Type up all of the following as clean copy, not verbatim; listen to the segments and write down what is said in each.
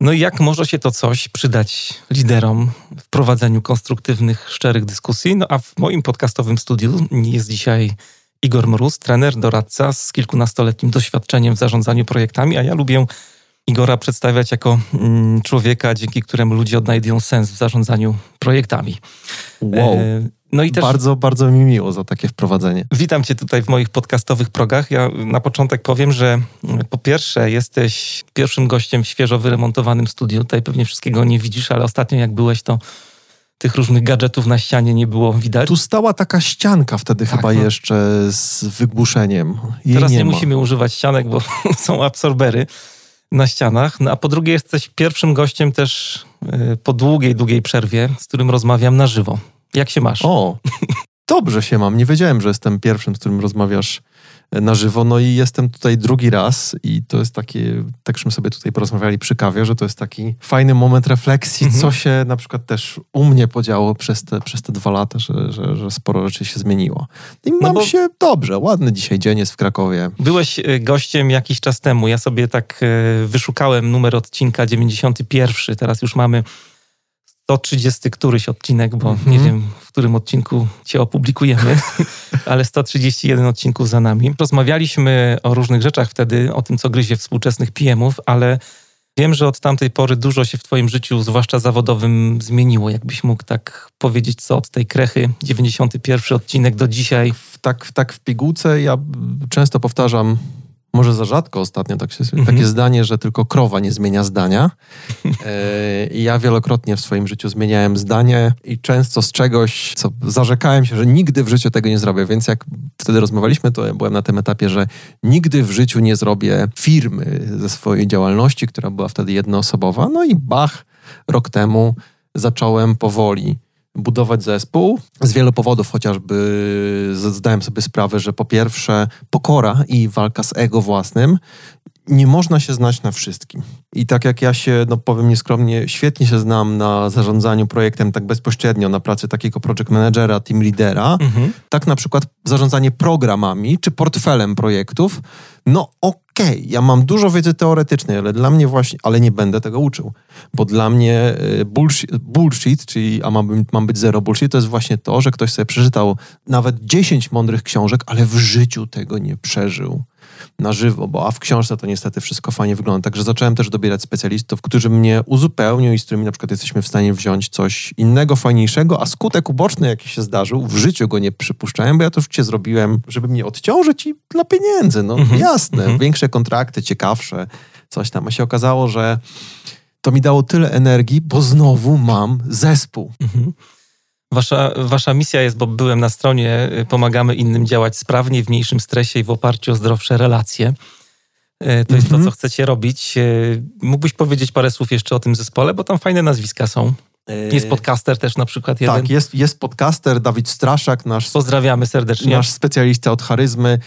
No i jak może się to coś przydać liderom w prowadzeniu konstruktywnych, szczerych dyskusji? No a w moim podcastowym studiu jest dzisiaj Igor Mróz, trener, doradca z kilkunastoletnim doświadczeniem w zarządzaniu projektami, a ja lubię Igora przedstawiać jako człowieka, dzięki któremu ludzie odnajdują sens w zarządzaniu projektami. Wow. No i też... Bardzo, bardzo mi miło za takie wprowadzenie. Witam Cię tutaj w moich podcastowych progach. Ja na początek powiem, że po pierwsze jesteś pierwszym gościem w świeżo wyremontowanym studiu. Tutaj pewnie wszystkiego nie widzisz, ale ostatnio jak byłeś, to tych różnych gadżetów na ścianie nie było widać. Tu stała taka ścianka wtedy jeszcze z wygłuszeniem. Teraz nie musimy używać ścianek, bo są absorbery na ścianach. No a po drugie jesteś pierwszym gościem też po długiej przerwie, z którym rozmawiam na żywo. Jak się masz? O, dobrze się mam. Nie wiedziałem, że jestem pierwszym, z którym rozmawiasz na żywo. No i jestem tutaj drugi raz i to jest takie, takśmy sobie tutaj porozmawiali przy kawie, że to jest taki fajny moment refleksji, co się na przykład też u mnie podziało przez te 2 lata, że sporo rzeczy się zmieniło. I mam się dobrze, ładny dzisiaj dzień jest w Krakowie. Byłeś gościem jakiś czas temu. Ja sobie tak wyszukałem numer odcinka 91. Teraz już mamy 130 któryś odcinek, bo nie wiem, w którym odcinku Cię opublikujemy, ale 131 odcinków za nami. Rozmawialiśmy o różnych rzeczach wtedy, o tym, co gryzie współczesnych PM-ów, ale wiem, że od tamtej pory dużo się w Twoim życiu, zwłaszcza zawodowym, zmieniło. Jakbyś mógł tak powiedzieć, co od tej krechy 91 odcinek do dzisiaj? Tak w pigułce ja często powtarzam, może za rzadko ostatnio takie zdanie, że tylko krowa nie zmienia zdania. Ja wielokrotnie w swoim życiu zmieniałem zdanie i często z czegoś, co zarzekałem się, że nigdy w życiu tego nie zrobię. Więc jak wtedy rozmawialiśmy, to ja byłem na tym etapie, że nigdy w życiu nie zrobię firmy ze swojej działalności, która była wtedy jednoosobowa. No i bach, rok temu zacząłem powoli budować zespół z wielu powodów, chociażby zdałem sobie sprawę, że po pierwsze pokora i walka z ego własnym, nie można się znać na wszystkim. I tak jak ja się, powiem nieskromnie, świetnie się znam na zarządzaniu projektem tak bezpośrednio, na pracy takiego project managera, team leadera, tak na przykład zarządzanie programami czy portfelem projektów, ja mam dużo wiedzy teoretycznej, ale dla mnie właśnie, ale nie będę tego uczył, bo dla mnie bullshit, czyli mam być zero bullshit, to jest właśnie to, że ktoś sobie przeczytał nawet 10 mądrych książek, ale w życiu tego nie przeżył na żywo, bo w książce to niestety wszystko fajnie wygląda. Także zacząłem też dobierać specjalistów, którzy mnie uzupełnią i z którymi na przykład jesteśmy w stanie wziąć coś innego, fajniejszego, a skutek uboczny, jaki się zdarzył, w życiu go nie przypuszczałem, bo ja to życie zrobiłem, żeby mnie odciążyć i dla pieniędzy, jasne, większe kontrakty, ciekawsze, coś tam. A się okazało, że to mi dało tyle energii, bo znowu mam zespół. Wasza misja jest, bo byłem na stronie, pomagamy innym działać sprawniej, w mniejszym stresie i w oparciu o zdrowsze relacje. To jest to, co chcecie robić. Mógłbyś powiedzieć parę słów jeszcze o tym zespole, bo tam fajne nazwiska są. Jest podcaster też na przykład jeden. Tak, jest podcaster Dawid Straszak, nasz... Pozdrawiamy serdecznie. Nasz specjalista od charyzmy.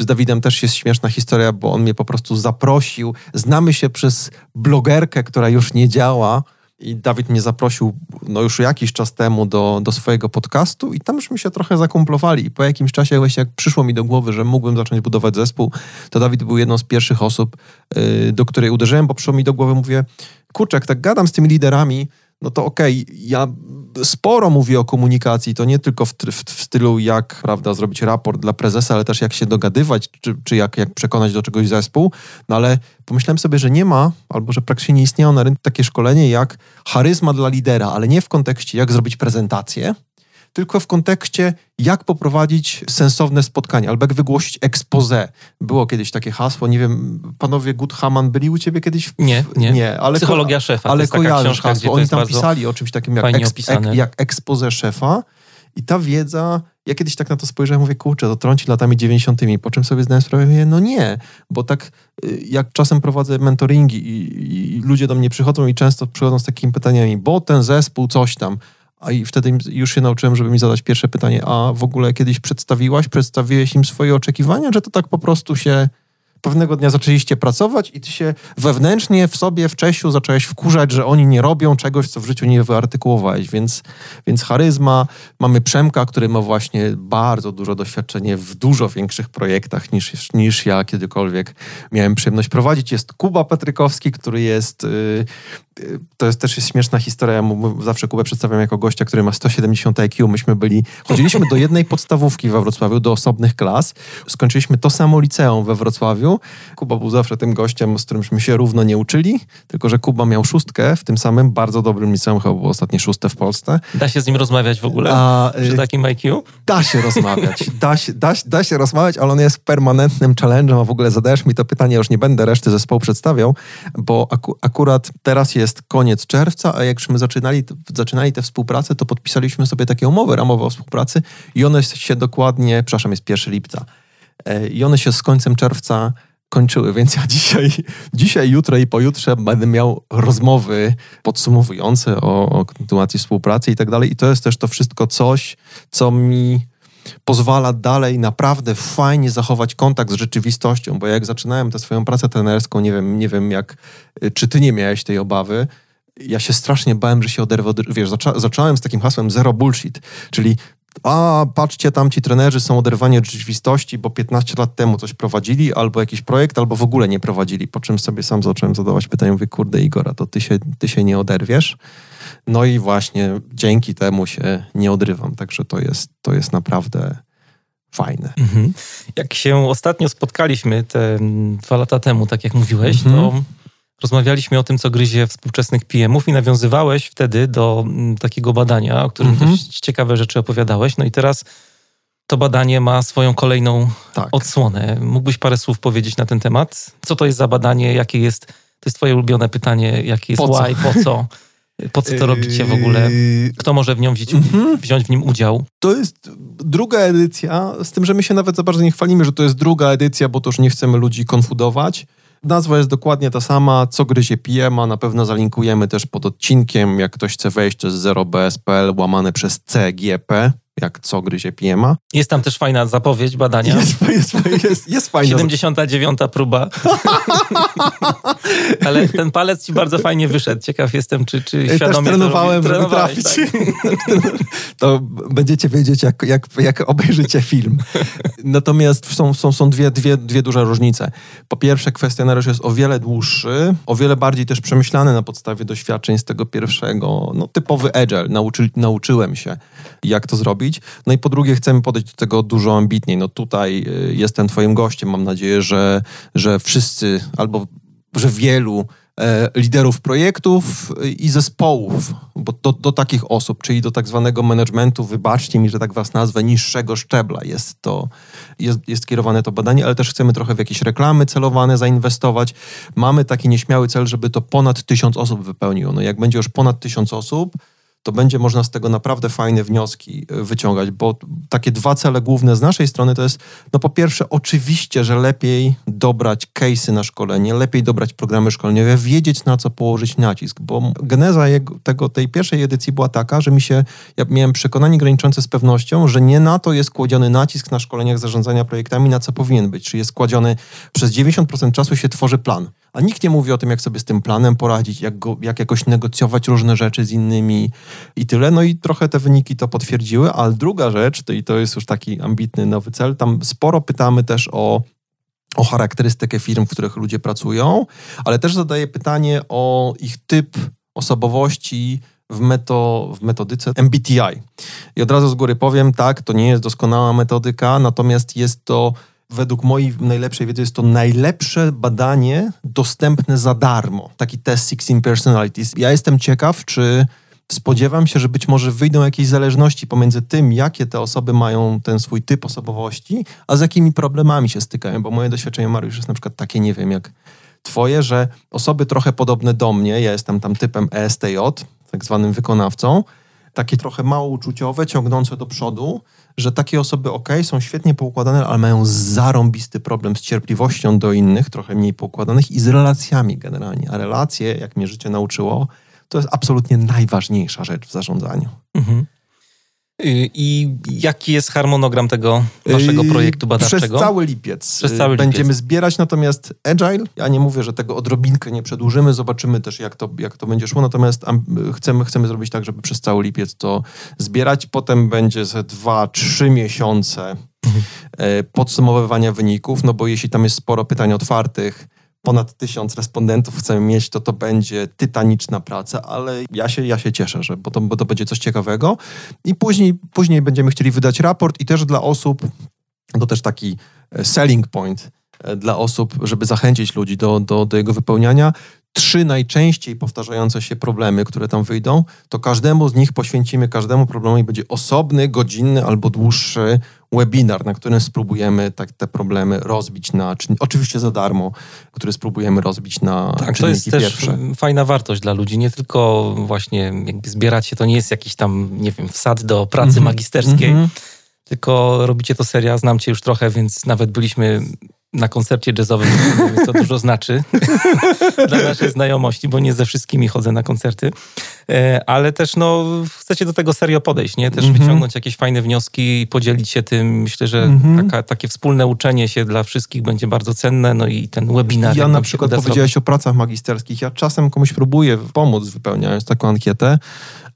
Z Dawidem też jest śmieszna historia, bo on mnie po prostu zaprosił. Znamy się przez blogerkę, która już nie działa. I Dawid mnie zaprosił już jakiś czas temu do swojego podcastu i tam już mi się trochę zakumplowali. I po jakimś czasie właśnie jak przyszło mi do głowy, że mógłbym zacząć budować zespół, to Dawid był jedną z pierwszych osób, do której uderzyłem, bo przyszło mi do głowy, mówię, kurczę, jak tak gadam z tymi liderami, ja sporo mówię o komunikacji, to nie tylko w stylu jak, zrobić raport dla prezesa, ale też jak się dogadywać, czy jak przekonać do czegoś zespół, ale pomyślałem sobie, że nie ma, albo że praktycznie nie istniało na rynku takie szkolenie jak charyzma dla lidera, ale nie w kontekście jak zrobić prezentację, tylko w kontekście jak poprowadzić sensowne spotkanie, albo jak wygłosić exposé. Było kiedyś takie hasło, nie wiem, panowie Goodhaman byli u ciebie kiedyś? Nie, ale Psychologia szefa. Ale kojarzysz hasło. Oni tam pisali o czymś takim jak exposé szefa i ta wiedza, ja kiedyś tak na to spojrzałem, mówię, kurczę, to trąci latami 90. Po czym sobie zdałem sprawę, mówię, nie, bo tak jak czasem prowadzę mentoringi i ludzie do mnie przychodzą i często przychodzą z takimi pytaniami, bo ten zespół coś tam. A i wtedy już się nauczyłem, żeby mi zadać pierwsze pytanie, a w ogóle kiedyś przedstawiłeś im swoje oczekiwania, że to tak po prostu się pewnego dnia zaczęliście pracować i ty się wewnętrznie w sobie wcześniej zacząłeś wkurzać, że oni nie robią czegoś, co w życiu nie wyartykułowałeś, więc charyzma. Mamy Przemka, który ma właśnie bardzo dużo doświadczenie w dużo większych projektach niż ja kiedykolwiek miałem przyjemność prowadzić. Jest Kuba Patrykowski, który jest... To jest też śmieszna historia, ja mu zawsze Kubę przedstawiam jako gościa, który ma 170 IQ. Chodziliśmy do jednej podstawówki we Wrocławiu, do osobnych klas. Skończyliśmy to samo liceum we Wrocławiu. Kuba był zawsze tym gościem, z którymśmy się równo nie uczyli, tylko że Kuba miał 6 w tym samym bardzo dobrym liceum, chyba było ostatnie 6 w Polsce. Da się z nim rozmawiać w ogóle przy takim IQ? Da się rozmawiać, da się rozmawiać, ale on jest permanentnym challenge'em, a w ogóle zadajesz mi to pytanie, już nie będę reszty zespołu przedstawiał, bo akurat teraz jest koniec czerwca, a jakśmy zaczynali tę współpracę, to podpisaliśmy sobie takie umowy ramowe o współpracy i one się jest 1 lipca. I one się z końcem czerwca kończyły, więc ja dzisiaj, jutro i pojutrze będę miał rozmowy podsumowujące o kontynuacji współpracy i tak dalej. I to jest też to wszystko coś, co mi pozwala dalej naprawdę fajnie zachować kontakt z rzeczywistością, bo jak zaczynałem tę swoją pracę trenerską, nie wiem jak, czy ty nie miałeś tej obawy, ja się strasznie bałem, że się oderwę, wiesz, zacząłem z takim hasłem Zero Bullshit, czyli patrzcie, tam ci trenerzy są oderwani od rzeczywistości, bo 15 lat temu coś prowadzili, albo jakiś projekt, albo w ogóle nie prowadzili, po czym sobie sam zacząłem zadawać pytanie, mówię, kurde Igora, to ty się nie oderwiesz. No i właśnie dzięki temu się nie odrywam, także to jest naprawdę fajne. Mhm. Jak się ostatnio spotkaliśmy te 2 lata temu, tak jak mówiłeś, to rozmawialiśmy o tym, co gryzie współczesnych PM-ów i nawiązywałeś wtedy do takiego badania, o którym też ciekawe rzeczy opowiadałeś. No i teraz to badanie ma swoją kolejną odsłonę. Mógłbyś parę słów powiedzieć na ten temat? Co to jest za badanie? To jest twoje ulubione pytanie, jakie jest why, po co? Po co to robicie w ogóle? Kto może wziąć w nim udział? To jest druga edycja, z tym, że my się nawet za bardzo nie chwalimy, że to jest druga edycja, bo to już nie chcemy ludzi konfudować. Nazwa jest dokładnie ta sama, co gryzie PM-a, na pewno zalinkujemy też pod odcinkiem, jak ktoś chce wejść, to jest 0bs.pl /CGP. Jak co gryzie PM-a. Jest tam też fajna zapowiedź badania. Jest fajna. 79. próba. Ale ten palec ci bardzo fajnie wyszedł. Ciekaw jestem, czy świadomie trenowałeś, żeby trafić. Tak? To będziecie wiedzieć, jak obejrzycie film. Natomiast są dwie duże różnice. Po pierwsze, kwestionariusz jest o wiele dłuższy, o wiele bardziej też przemyślany na podstawie doświadczeń z tego pierwszego, typowy agile. Nauczyłem się, jak to zrobić. No i po drugie chcemy podejść do tego dużo ambitniej. No tutaj jestem twoim gościem. Mam nadzieję, że wszyscy albo że wielu liderów projektów i zespołów, bo do takich osób, czyli do tak zwanego managementu, wybaczcie mi, że tak was nazwę, niższego szczebla jest kierowane to badanie, ale też chcemy trochę w jakieś reklamy celowane zainwestować. Mamy taki nieśmiały cel, żeby to ponad 1000 osób wypełniło. No jak będzie już ponad 1000 osób, to będzie można z tego naprawdę fajne wnioski wyciągać, bo takie 2 cele główne z naszej strony to jest, po pierwsze oczywiście, że lepiej dobrać case'y na szkolenie, lepiej dobrać programy szkoleniowe, wiedzieć na co położyć nacisk, bo geneza tej pierwszej edycji była taka, że ja miałem przekonanie graniczące z pewnością, że nie na to jest kładziony nacisk na szkoleniach zarządzania projektami, na co powinien być, czyli jest kładziony przez 90% czasu się tworzy plan. A nikt nie mówi o tym, jak sobie z tym planem poradzić, jak jakoś negocjować różne rzeczy z innymi i tyle. No i trochę te wyniki to potwierdziły, ale druga rzecz, to jest już taki ambitny nowy cel, tam sporo pytamy też o charakterystykę firm, w których ludzie pracują, ale też zadaję pytanie o ich typ osobowości w metodyce MBTI. I od razu z góry powiem, tak, to nie jest doskonała metodyka, natomiast jest to... Według mojej najlepszej wiedzy jest to najlepsze badanie dostępne za darmo. Taki test 16 personalities. Ja jestem ciekaw, czy spodziewam się, że być może wyjdą jakieś zależności pomiędzy tym, jakie te osoby mają ten swój typ osobowości, a z jakimi problemami się stykają. Bo moje doświadczenie, Mariusz, jest na przykład takie, nie wiem, jak twoje, że osoby trochę podobne do mnie, ja jestem tam typem ESTJ, tak zwanym wykonawcą, takie trochę mało uczuciowe, ciągnące do przodu, że takie osoby są świetnie poukładane, ale mają zarąbisty problem z cierpliwością do innych, trochę mniej poukładanych i z relacjami generalnie. A relacje, jak mnie życie nauczyło, to jest absolutnie najważniejsza rzecz w zarządzaniu. Mhm. I jaki jest harmonogram tego waszego projektu badawczego? Przez cały lipiec. Będziemy zbierać, natomiast agile, ja nie mówię, że tego odrobinkę nie przedłużymy, zobaczymy też jak to będzie szło, natomiast chcemy zrobić tak, żeby przez cały lipiec to zbierać, potem będzie ze 2-3 miesiące podsumowywania wyników, no bo jeśli tam jest sporo pytań otwartych, ponad 1000 respondentów chcemy mieć, to będzie tytaniczna praca, ale ja się cieszę, że bo to będzie coś ciekawego. I później będziemy chcieli wydać raport i też dla osób, to też taki selling point dla osób, żeby zachęcić ludzi do jego wypełniania. 3 najczęściej powtarzające się problemy, które tam wyjdą, to każdemu z nich poświęcimy każdemu problemowi będzie osobny, godzinny albo dłuższy webinar, na którym spróbujemy te problemy rozbić na czynniki, oczywiście za darmo, który spróbujemy rozbić na czynniki pierwsze. To jest też fajna wartość dla ludzi, nie tylko właśnie jakby zbieracie, to nie jest jakiś tam, nie wiem, wsad do pracy magisterskiej, tylko robicie to seria, znam cię już trochę, więc nawet byliśmy na koncercie jazzowym, co dużo znaczy dla naszej znajomości, bo nie ze wszystkimi chodzę na koncerty, ale też chcecie do tego serio podejść, nie? Też wyciągnąć jakieś fajne wnioski i podzielić się tym. Myślę, że takie wspólne uczenie się dla wszystkich będzie bardzo cenne, i ten webinar. Ja na przykład powiedziałeś o pracach magisterskich, ja czasem komuś próbuję pomóc wypełniając taką ankietę,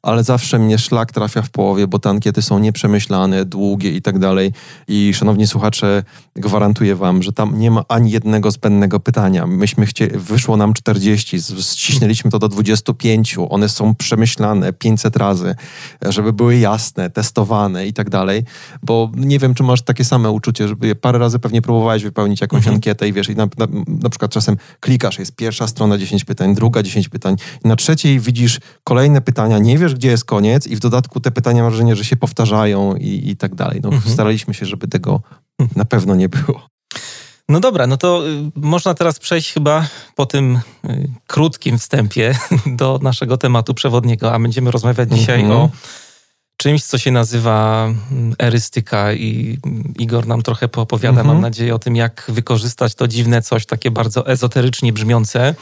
ale zawsze mnie szlak trafia w połowie, bo te ankiety są nieprzemyślane, długie i tak dalej. I szanowni słuchacze, gwarantuję wam, że tam nie ma ani jednego zbędnego pytania. Wyszło nam 40, ścisnęliśmy to do 25, one są przemyślane 500 razy, żeby były jasne, testowane i tak dalej, bo nie wiem, czy masz takie same uczucie, żeby parę razy pewnie próbowałeś wypełnić jakąś ankietę i wiesz, i na przykład czasem klikasz, jest pierwsza strona 10 pytań, druga 10 pytań, na trzeciej widzisz kolejne pytania, nie wiesz, gdzie jest koniec i w dodatku te pytania mam wrażenie, że się powtarzają i tak dalej. Staraliśmy się, żeby tego na pewno nie było. No dobra, no to można teraz przejść chyba po tym krótkim wstępie do naszego tematu przewodniego, a będziemy rozmawiać dzisiaj o czymś, co się nazywa erystyka i Igor nam trochę poopowiada, mam nadzieję, o tym, jak wykorzystać to dziwne coś, takie bardzo ezoterycznie brzmiące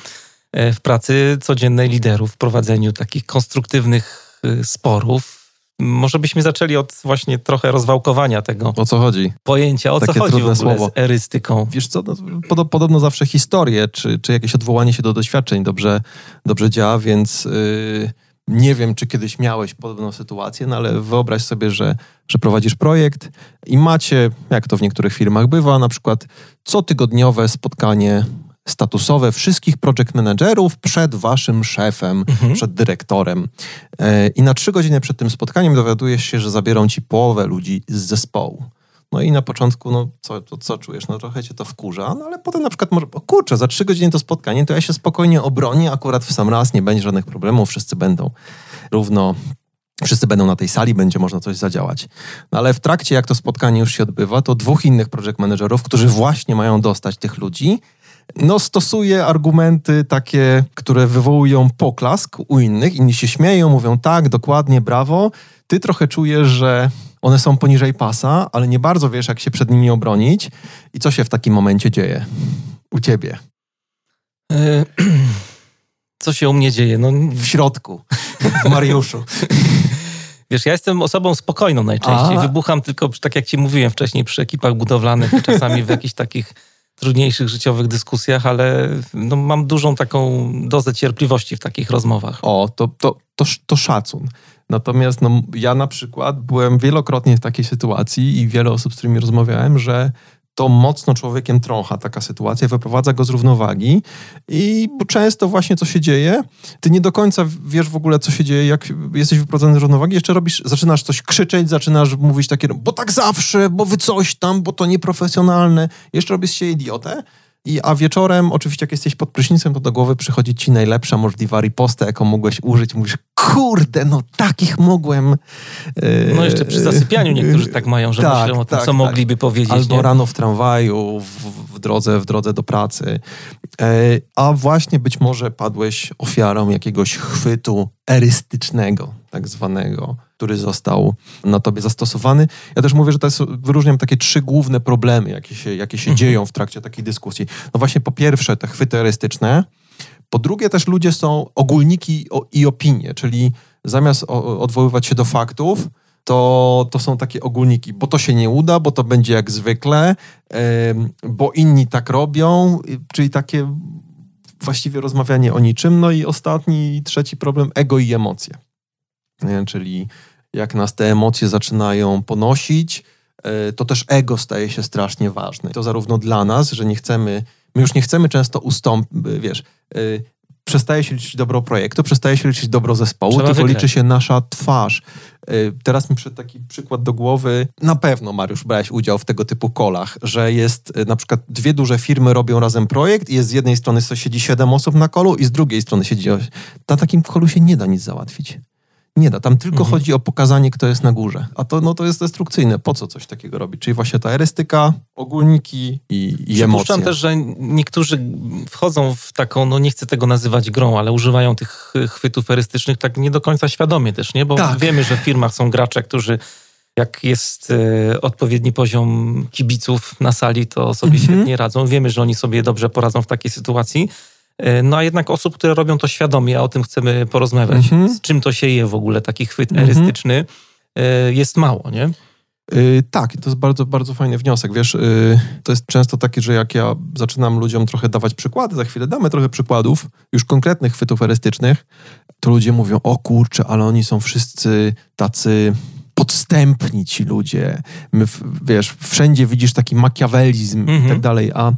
w pracy codziennej liderów, w prowadzeniu takich konstruktywnych sporów. Może byśmy zaczęli od właśnie trochę rozwałkowania tego. O co chodzi? Pojęcia, o takie co chodzi trudne w ogóle słowo. Z erystyką. Wiesz co, podobno zawsze historie, czy jakieś odwołanie się do doświadczeń dobrze działa, więc nie wiem, czy kiedyś miałeś podobną sytuację, ale wyobraź sobie, że prowadzisz projekt i macie, jak to w niektórych firmach bywa, na przykład cotygodniowe spotkanie statusowe wszystkich project managerów przed waszym szefem, przed dyrektorem. I na 3 godziny przed tym spotkaniem dowiadujesz się, że zabiorą ci połowę ludzi z zespołu. No i na początku, co czujesz? No trochę cię to wkurza, ale potem na przykład może, za 3 godziny to spotkanie, to ja się spokojnie obronię, akurat w sam raz nie będzie żadnych problemów, wszyscy będą na tej sali, będzie można coś zadziałać. No ale w trakcie, jak to spotkanie już się odbywa, to 2 innych project managerów, którzy właśnie mają dostać tych ludzi, stosuje argumenty takie, które wywołują poklask u innych. Inni się śmieją, mówią tak, dokładnie, brawo. Ty trochę czujesz, że one są poniżej pasa, ale nie bardzo wiesz, jak się przed nimi obronić. I co się w takim momencie dzieje u ciebie? Co się u mnie dzieje? W środku, w Mariuszu. Wiesz, ja jestem osobą spokojną najczęściej. Wybucham tylko, tak jak ci mówiłem wcześniej, przy ekipach budowlanych i czasami w jakichś takich trudniejszych życiowych dyskusjach, ale mam dużą taką dozę cierpliwości w takich rozmowach. To szacun. Natomiast ja na przykład byłem wielokrotnie w takiej sytuacji i wiele osób, z którymi rozmawiałem, że to mocno człowiekiem trącha taka sytuacja, wyprowadza go z równowagi i często właśnie co się dzieje, ty nie do końca wiesz w ogóle, co się dzieje, jak jesteś wyprowadzony z równowagi, jeszcze zaczynasz coś krzyczeć, zaczynasz mówić takie, bo tak zawsze, bo wy coś tam, bo to nieprofesjonalne, jeszcze robisz się idiotę. A wieczorem, oczywiście jak jesteś pod prysznicem, to do głowy przychodzi ci najlepsza możliwa riposta, jaką mogłeś użyć. Mówisz, kurde, takich mogłem. Jeszcze przy zasypianiu niektórzy tak mają, że myślą o tym, co mogliby powiedzieć. Albo rano w tramwaju, w w drodze do pracy, a właśnie być może padłeś ofiarą jakiegoś chwytu erystycznego, tak zwanego, który został na tobie zastosowany. Ja też mówię, że teraz wyróżniam takie trzy główne problemy, jakie się dzieją w trakcie takiej dyskusji. No właśnie po pierwsze te chwyty erystyczne, po drugie też ludzie są ogólniki i opinie, czyli zamiast odwoływać się do faktów, to są takie ogólniki, bo to się nie uda, bo to będzie jak zwykle, bo inni tak robią, czyli takie właściwie rozmawianie o niczym. No i ostatni, trzeci problem, ego i emocje. Czyli jak nas te emocje zaczynają ponosić, to też ego staje się strasznie ważne. To zarówno dla nas, że my już nie chcemy często ustąpić, wiesz, przestaje się liczyć dobro projektu, przestaje się liczyć dobro zespołu, tylko liczy się nasza twarz. Teraz mi przyszedł taki przykład do głowy. Na pewno, Mariusz, brałeś udział w tego typu kolach, że jest na przykład dwie duże firmy robią razem projekt i jest z jednej strony siedzi 7 osób na kolu i z drugiej strony siedzi 8. Na takim kolu się nie da nic załatwić. Nie da. Tam tylko chodzi o pokazanie, kto jest na górze. A to, no, to jest destrukcyjne. Po co coś takiego robić? Czyli właśnie ta erystyka, ogólniki i emocje. Przypuszczam też, że niektórzy wchodzą w taką, no nie chcę tego nazywać grą, ale używają tych chwytów erystycznych tak nie do końca świadomie też, nie? Bo tak. Wiemy, że w firmach są gracze, którzy jak jest odpowiedni poziom kibiców na sali, to sobie świetnie radzą. Wiemy, że oni sobie dobrze poradzą w takiej sytuacji. No a jednak osób, które robią to świadomie, a o tym chcemy porozmawiać, z czym to się je w ogóle, taki chwyt erystyczny, jest mało, nie? Tak, to jest bardzo, bardzo fajny wniosek. Wiesz, to jest często takie, że jak ja zaczynam ludziom trochę dawać przykłady, za chwilę damy trochę przykładów, już konkretnych chwytów erystycznych, to ludzie mówią, o kurczę, ale oni są wszyscy tacy podstępni ci ludzie. Wiesz, wszędzie widzisz taki makiawelizm i tak dalej, a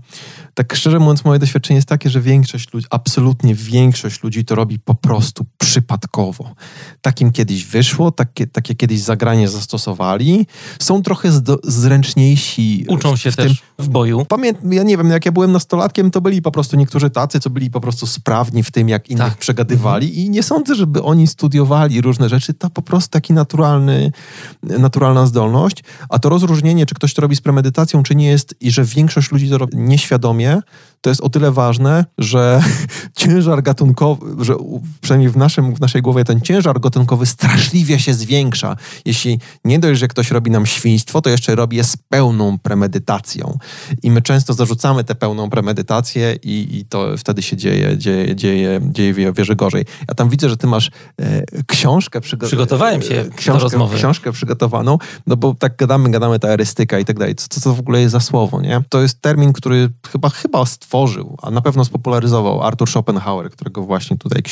tak szczerze mówiąc, moje doświadczenie jest takie, że większość ludzi, absolutnie większość ludzi to robi po prostu przypadkowo. Takim kiedyś wyszło, takie kiedyś zagranie zastosowali. Są trochę zręczniejsi. Uczą się też w boju. Ja nie wiem, jak ja byłem nastolatkiem, to byli po prostu niektórzy tacy, co byli po prostu sprawni w tym, jak innych przegadywali i nie sądzę, żeby oni studiowali różne rzeczy. To po prostu taki naturalna zdolność, a to rozróżnienie, czy ktoś to robi z premedytacją, czy nie jest i że większość ludzi to robi nieświadomie, to jest o tyle ważne, że ciężar gatunkowy, że przynajmniej w naszej głowie ten ciężar gatunkowy straszliwie się zwiększa. Jeśli nie dość, że ktoś robi nam świństwo, to jeszcze robi je z pełną premedytacją. I my często zarzucamy tę pełną premedytację i to wtedy się dzieje wierzy gorzej. Ja tam widzę, że ty masz książkę przygotowałem się do rozmowy. Książkę przygotowaną, no bo tak gadamy ta erystyka i tak dalej. Co to w ogóle jest za słowo, nie? To jest termin, który chyba stworzył, a na pewno spopularyzował Artur Schopenhauer, którego właśnie tutaj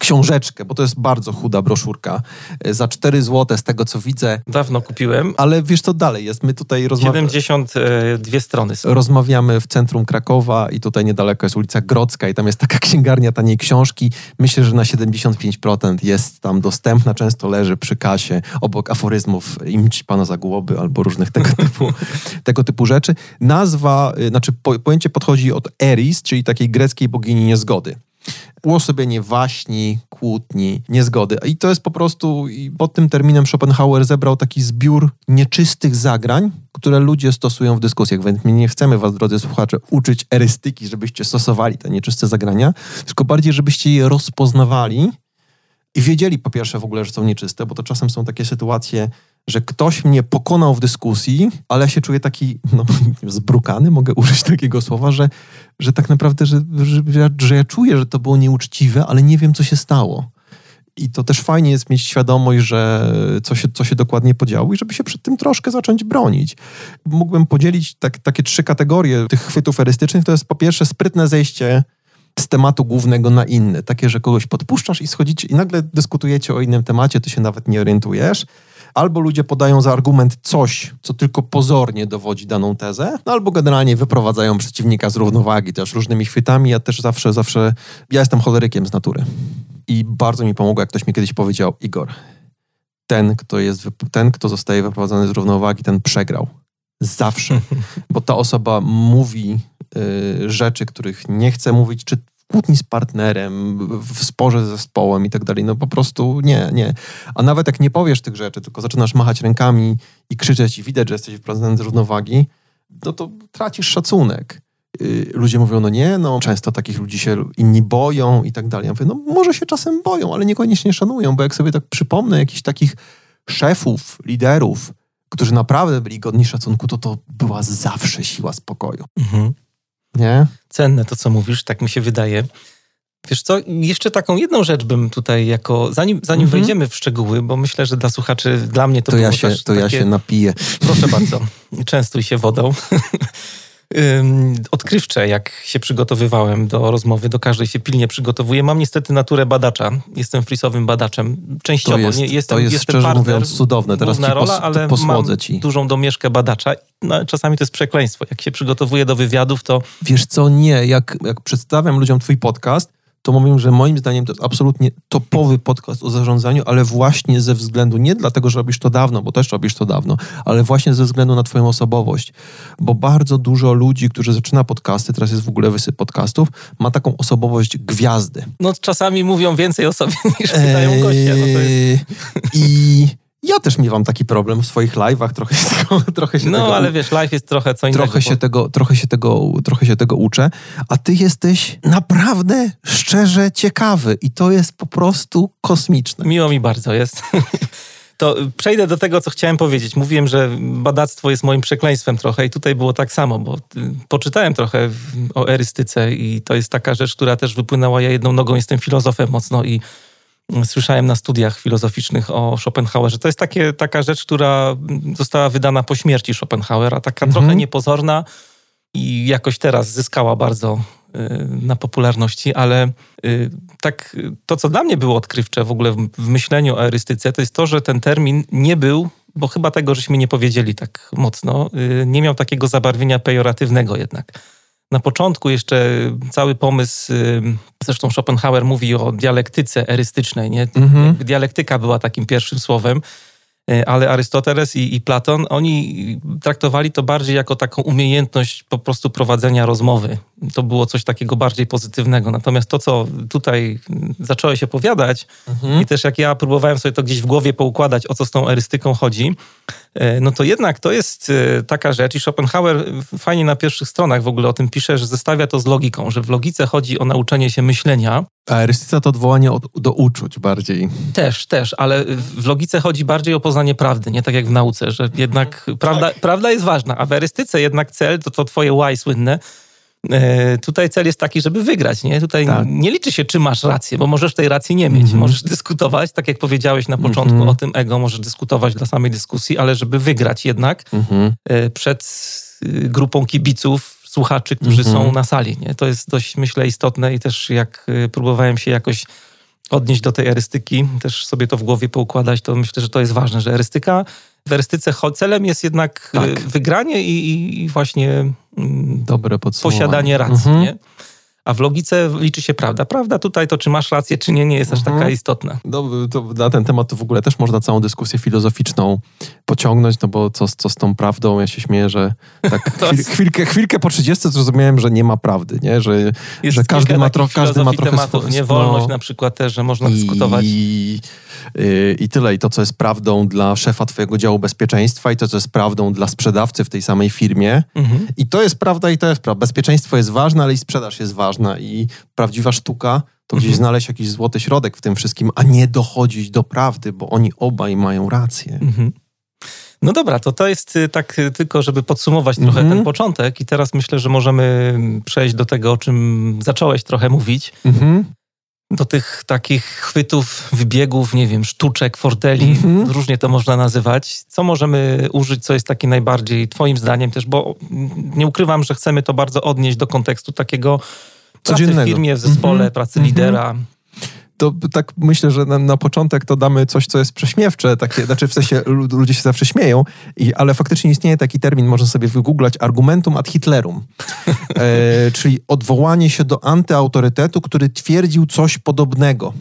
książeczkę, bo to jest bardzo chuda broszurka. Za 4 zł z tego, co widzę. Dawno kupiłem. Ale wiesz, co dalej jest. My tutaj rozmawiamy... 72 strony są. Rozmawiamy w centrum Krakowa i tutaj niedaleko jest ulica Grodzka i tam jest taka księgarnia taniej książki. Myślę, że na 75% jest tam dostępna. Często leży przy kasie obok aforyzmów im ci pana za głowy albo różnych tego typu rzeczy. Nazwa, znaczy pojęcie podchodzi od Eris, czyli takiej greckiej bogini niezgody. Uosobienie waśni, kłótni, niezgody. I to jest po prostu, i pod tym terminem Schopenhauer zebrał taki zbiór nieczystych zagrań, które ludzie stosują w dyskusjach. Więc my nie chcemy was, drodzy słuchacze, uczyć erystyki, żebyście stosowali te nieczyste zagrania, tylko bardziej, żebyście je rozpoznawali i wiedzieli po pierwsze w ogóle, że są nieczyste, bo to czasem są takie sytuacje, że ktoś mnie pokonał w dyskusji, ale ja się czuję taki, zbrukany, mogę użyć takiego słowa, że tak naprawdę, że ja czuję, że to było nieuczciwe, ale nie wiem, co się stało. I to też fajnie jest mieć świadomość, że co się dokładnie podziało i żeby się przed tym troszkę zacząć bronić. Mógłbym podzielić takie 3 kategorie tych chwytów erystycznych. To jest po pierwsze sprytne zejście z tematu głównego na inny. Takie, że kogoś podpuszczasz i schodzicie i nagle dyskutujecie o innym temacie, ty się nawet nie orientujesz. Albo ludzie podają za argument coś, co tylko pozornie dowodzi daną tezę, albo generalnie wyprowadzają przeciwnika z równowagi też różnymi chwytami. Ja też zawsze, ja jestem cholerykiem z natury i bardzo mi pomogło, jak ktoś mi kiedyś powiedział, Igor, ten, kto zostaje wyprowadzony z równowagi, ten przegrał. Zawsze. Bo ta osoba mówi rzeczy, których nie chce mówić, czy kłótni z partnerem, w sporze z zespołem i tak dalej, no po prostu nie. A nawet jak nie powiesz tych rzeczy, tylko zaczynasz machać rękami i krzyczeć i widać, że jesteś wprowadzony z równowagi, no to tracisz szacunek. Ludzie mówią, no nie, no często takich ludzi się inni boją i tak dalej. Ja mówię, no może się czasem boją, ale niekoniecznie szanują, bo jak sobie tak przypomnę jakichś takich szefów, liderów, którzy naprawdę byli godni szacunku, to była zawsze siła spokoju. Mhm. Nie? Cenne to, co mówisz, tak mi się wydaje. Wiesz co, jeszcze taką jedną rzecz bym tutaj jako, zanim wejdziemy w szczegóły, bo myślę, że dla słuchaczy, dla mnie to było też takie... ja się napiję. Proszę bardzo, częstuj się wodą. Odkrywcze, jak się przygotowywałem do rozmowy, do każdej się pilnie przygotowuję. Mam niestety naturę badacza. Jestem freeze'owym badaczem. Częściowo. To jest szczerze mówiąc cudowne. Teraz posłodzę ci. Mam dużą domieszkę badacza. No, czasami to jest przekleństwo. Jak się przygotowuję do wywiadów, to... Wiesz co, nie. Jak przedstawiam ludziom twój podcast, to mówię, że moim zdaniem to jest absolutnie topowy podcast o zarządzaniu, ale właśnie ze względu, nie dlatego, że robisz to dawno, bo też robisz to dawno, ale właśnie ze względu na twoją osobowość. Bo bardzo dużo ludzi, którzy zaczyna podcasty, teraz jest w ogóle wysyp podcastów, ma taką osobowość gwiazdy. No czasami mówią więcej o sobie niż pytają gościa. No to jest... I... Ja też miewam taki problem w swoich live'ach, trochę się tego... ale wiesz, live jest trochę co innego. Trochę się tego uczę, a ty jesteś naprawdę szczerze ciekawy i to jest po prostu kosmiczne. Miło mi bardzo jest. To przejdę do tego, co chciałem powiedzieć. Mówiłem, że badactwo jest moim przekleństwem trochę i tutaj było tak samo, bo poczytałem trochę o erystyce i to jest taka rzecz, która też wypłynęła. Ja jedną nogą jestem filozofem mocno i słyszałem na studiach filozoficznych o Schopenhauerze. To jest taka rzecz, która została wydana po śmierci Schopenhauera, taka trochę niepozorna i jakoś teraz zyskała bardzo na popularności, ale tak to, co dla mnie było odkrywcze w ogóle w myśleniu o erystyce, to jest to, że ten termin nie był, bo chyba tego żeśmy nie powiedzieli tak mocno, nie miał takiego zabarwienia pejoratywnego jednak. Na początku jeszcze cały pomysł, zresztą Schopenhauer mówi o dialektyce erystycznej, nie? Dialektyka była takim pierwszym słowem, ale Arystoteles i Platon, oni traktowali to bardziej jako taką umiejętność po prostu prowadzenia rozmowy. To było coś takiego bardziej pozytywnego. Natomiast to, co tutaj zacząłeś opowiadać i też jak ja próbowałem sobie to gdzieś w głowie poukładać, o co z tą erystyką chodzi, no to jednak to jest taka rzecz i Schopenhauer fajnie na pierwszych stronach w ogóle o tym pisze, że zestawia to z logiką, że w logice chodzi o nauczenie się myślenia. A erystyka to odwołanie do uczuć bardziej. Też, ale w logice chodzi bardziej o poznanie prawdy, nie tak jak w nauce, że jednak prawda jest ważna, a w erystyce jednak cel, to twoje why słynne, tutaj cel jest taki, żeby wygrać, nie? Tutaj nie liczy się, czy masz rację, bo możesz tej racji nie mieć. Możesz dyskutować, tak jak powiedziałeś na początku o tym ego, możesz dyskutować dla samej dyskusji, ale żeby wygrać jednak przed grupą kibiców, słuchaczy, którzy są na sali, nie? To jest dość, myślę, istotne i też jak próbowałem się jakoś odnieść do tej erystyki, też sobie to w głowie poukładać, to myślę, że to jest ważne, że erystyka, w erystyce celem jest jednak wygranie i właśnie dobre posiadanie racji, nie? A w logice liczy się prawda. Prawda tutaj to, czy masz rację, czy nie, nie jest aż taka istotna. No, to na ten temat to w ogóle też można całą dyskusję filozoficzną pociągnąć, no bo co z tą prawdą? Ja się śmieję, że tak chwilkę po 30 zrozumiałem, że nie ma prawdy, nie? Że każdy ma trochę tematów, nie? Wolność na przykład też, że można dyskutować. I tyle. I to, co jest prawdą dla szefa twojego działu bezpieczeństwa i to, co jest prawdą dla sprzedawcy w tej samej firmie. I to jest prawda i to jest prawda. Bezpieczeństwo jest ważne, ale i sprzedaż jest ważna i prawdziwa sztuka to gdzieś znaleźć jakiś złoty środek w tym wszystkim, a nie dochodzić do prawdy, bo oni obaj mają rację. No dobra, to jest tak tylko, żeby podsumować trochę ten początek i teraz myślę, że możemy przejść do tego, o czym zacząłeś trochę mówić. Do tych takich chwytów, wybiegów, nie wiem, sztuczek, forteli, różnie to można nazywać. Co możemy użyć, co jest takie najbardziej twoim zdaniem też, bo nie ukrywam, że chcemy to bardzo odnieść do kontekstu takiego pracy w firmie, w zespole, pracy lidera. To tak myślę, że na początek to damy coś, co jest prześmiewcze, takie, znaczy w sensie ludzie się zawsze śmieją, ale faktycznie istnieje taki termin, można sobie wygooglać, argumentum ad Hitlerum, czyli odwołanie się do antyautorytetu, który twierdził coś podobnego.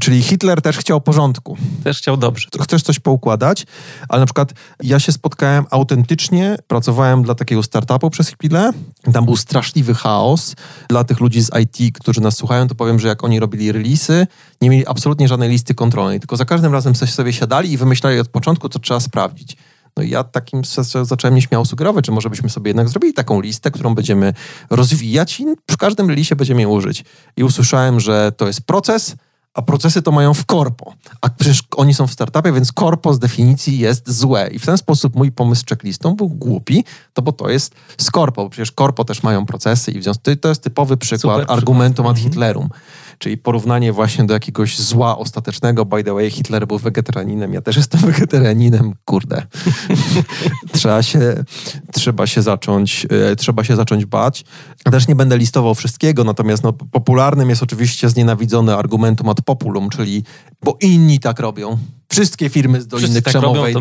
Czyli Hitler też chciał porządku. Też chciał dobrze. Chcesz coś poukładać, ale na przykład ja się spotkałem autentycznie, pracowałem dla takiego startupu przez chwilę, tam był straszliwy chaos. Dla tych ludzi z IT, którzy nas słuchają, to powiem, że jak oni robili release'y, nie mieli absolutnie żadnej listy kontrolnej, tylko za każdym razem coś sobie siadali i wymyślali od początku, co trzeba sprawdzić. No i ja takim zacząłem nieśmiało sugerować, że może byśmy sobie jednak zrobili taką listę, którą będziemy rozwijać i przy każdym releasie będziemy ją użyć. I usłyszałem, że to jest proces, a procesy to mają w korpo. A przecież oni są w startupie, więc korpo z definicji jest złe. I w ten sposób mój pomysł z checklistą był głupi, to bo to jest z korpo, bo przecież korpo też mają procesy i w związku z tym to jest typowy przykład argumentum ad Hitlerum. Czyli porównanie właśnie do jakiegoś zła ostatecznego. By the way, Hitler był wegetarianinem, ja też jestem wegetarianinem. Kurde. Trzeba się zacząć bać. Też nie będę listował wszystkiego, natomiast no, popularnym jest oczywiście znienawidzone argumentum ad populum, czyli bo inni tak robią. Wszystkie firmy z Doliny Krzemowej,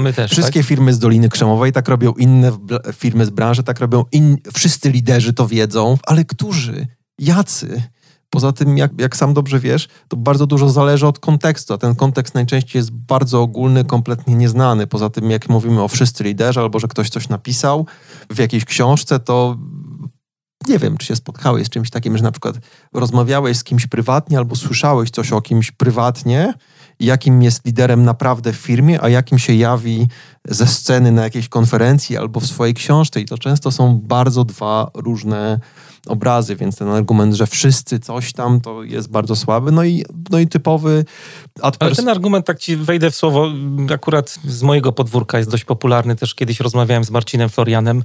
firmy z Doliny Krzemowej tak robią, inne firmy z branży tak robią, wszyscy liderzy to wiedzą, ale którzy? Jacy? Poza tym, jak sam dobrze wiesz, to bardzo dużo zależy od kontekstu, a ten kontekst najczęściej jest bardzo ogólny, kompletnie nieznany. Poza tym, jak mówimy o wszyscy liderzy, albo że ktoś coś napisał w jakiejś książce, to nie wiem, czy się spotkałeś z czymś takim, że na przykład rozmawiałeś z kimś prywatnie albo słyszałeś coś o kimś prywatnie, jakim jest liderem naprawdę w firmie, a jakim się jawi ze sceny na jakiejś konferencji albo w swojej książce. I to często są bardzo dwa różne obrazy, więc ten argument, że wszyscy coś tam, to jest bardzo słaby. No i typowy... Ale ten argument, tak ci wejdę w słowo, akurat z mojego podwórka jest dość popularny. Też kiedyś rozmawiałem z Marcinem Florianem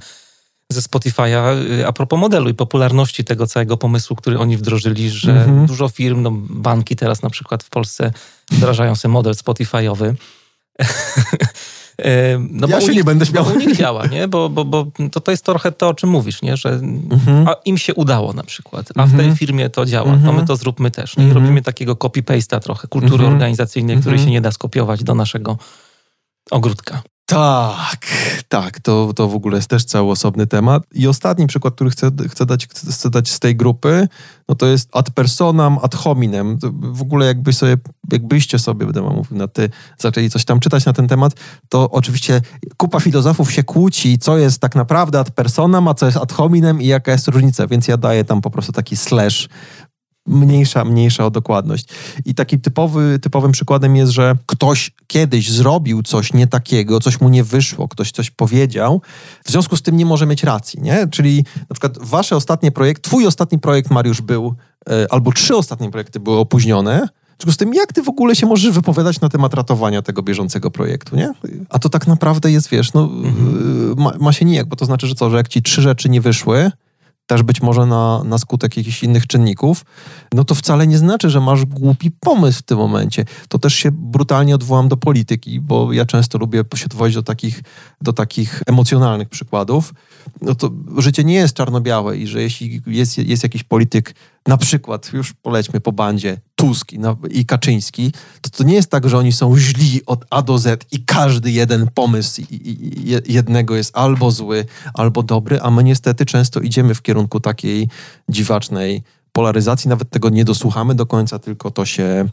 ze Spotify'a a propos modelu i popularności tego całego pomysłu, który oni wdrożyli, że dużo firm, no banki teraz na przykład w Polsce wdrażają sobie model Spotify'owy. No ja bo się nie będę śmiał. Bo u nich działa, nie? Bo to jest trochę to, o czym mówisz, nie? Że a im się udało na przykład, a w tej firmie to działa, to my to zróbmy też. Nie? I robimy takiego copy-paste'a trochę, kultury organizacyjnej, której się nie da skopiować do naszego ogródka. Tak, to w ogóle jest też cały osobny temat. I ostatni przykład, który chcę dać z tej grupy, no to jest ad personam, ad hominem. W ogóle jakbyście sobie, będę mówił na ty, zaczęli coś tam czytać na ten temat, to oczywiście kupa filozofów się kłóci, co jest tak naprawdę ad personam, a co jest ad hominem i jaka jest różnica, więc ja daję tam po prostu taki slash, mniejsza o dokładność. I takim typowym przykładem jest, że ktoś kiedyś zrobił coś nie takiego, coś mu nie wyszło, ktoś coś powiedział, w związku z tym nie może mieć racji, nie? Czyli na przykład twój ostatni projekt, Mariusz, był, albo 3 ostatnie projekty były opóźnione, w związku z tym jak ty w ogóle się możesz wypowiadać na temat ratowania tego bieżącego projektu, nie? A to tak naprawdę jest, wiesz, no ma się nijak, bo to znaczy, że co, że jak ci 3 rzeczy nie wyszły, też być może na skutek jakichś innych czynników, no to wcale nie znaczy, że masz głupi pomysł w tym momencie. To też się brutalnie odwołam do polityki, bo ja często lubię się odwołać do takich emocjonalnych przykładów. No to życie nie jest czarno-białe i że jeśli jest jakiś polityk, na przykład, już polećmy po bandzie, Tusk i Kaczyński, to nie jest tak, że oni są źli od A do Z i każdy jeden pomysł jednego jest albo zły, albo dobry, a my niestety często idziemy w kierunku takiej dziwacznej polaryzacji, nawet tego nie dosłuchamy do końca, tylko to się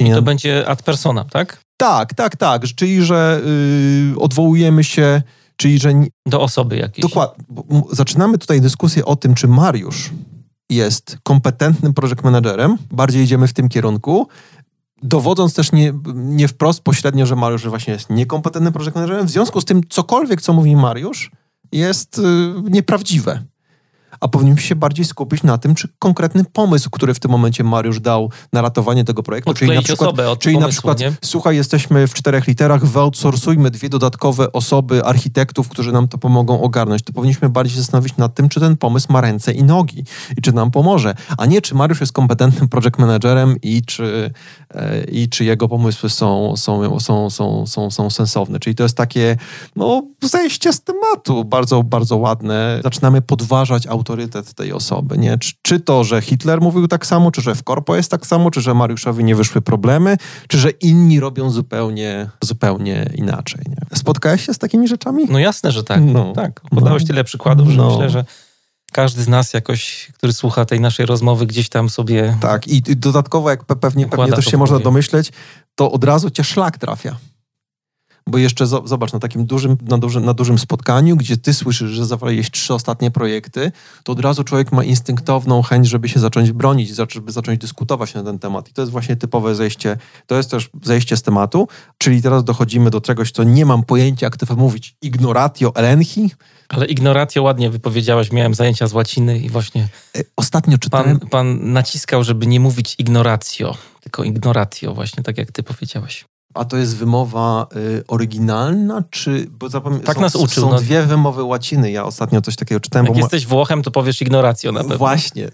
nie... I to będzie ad personam, tak? Tak. Czyli, że odwołujemy się... Czyli, że... Do osoby jakiejś. Dokładnie. Zaczynamy tutaj dyskusję o tym, czy Mariusz jest kompetentnym project managerem. Bardziej idziemy w tym kierunku, dowodząc też nie wprost, pośrednio, że Mariusz właśnie jest niekompetentnym project managerem. W związku z tym cokolwiek, co mówi Mariusz, jest nieprawdziwe. A powinniśmy się bardziej skupić na tym, czy konkretny pomysł, który w tym momencie Mariusz dał na ratowanie tego projektu, czyli na przykład słuchaj, jesteśmy w 4 literach, wyoutsourcujmy 2 dodatkowe osoby, architektów, którzy nam to pomogą ogarnąć. To powinniśmy bardziej się zastanowić nad tym, czy ten pomysł ma ręce i nogi i czy nam pomoże, a nie czy Mariusz jest kompetentnym project managerem i czy jego pomysły są sensowne. Czyli to jest takie zejście z tematu, bardzo, bardzo ładne. Zaczynamy podważać autorytet tej osoby, nie? Czy to, że Hitler mówił tak samo, czy że w korpo jest tak samo, czy że Mariuszowi nie wyszły problemy, czy że inni robią zupełnie inaczej, nie? Spotkałeś się z takimi rzeczami? No jasne, że tak. Tak. Podałeś tyle przykładów, że myślę, że każdy z nas jakoś, który słucha tej naszej rozmowy, gdzieś tam sobie... Tak, i dodatkowo, jak pewnie też się można domyśleć, to od razu cię szlak trafia. Bo jeszcze zobacz, na takim dużym spotkaniu, gdzie ty słyszysz, że zawaliłeś 3 ostatnie projekty, to od razu człowiek ma instynktowną chęć, żeby się zacząć bronić, żeby zacząć dyskutować na ten temat. I to jest właśnie typowe zejście, to jest też zejście z tematu, czyli teraz dochodzimy do czegoś, co nie mam pojęcia, jak to mówić, ignoratio elenchi. Ale ignoratio ładnie wypowiedziałaś, miałem zajęcia z łaciny i właśnie... Ostatnio czytałem... Pan naciskał, żeby nie mówić ignoratio, tylko ignoratio właśnie, tak jak ty powiedziałaś. A to jest wymowa oryginalna, czy... Bo tak nas uczył. Są dwie wymowy łaciny, ja ostatnio coś takiego czytałem. Jak jesteś Włochem, to powiesz ignoratio na pewno. Właśnie,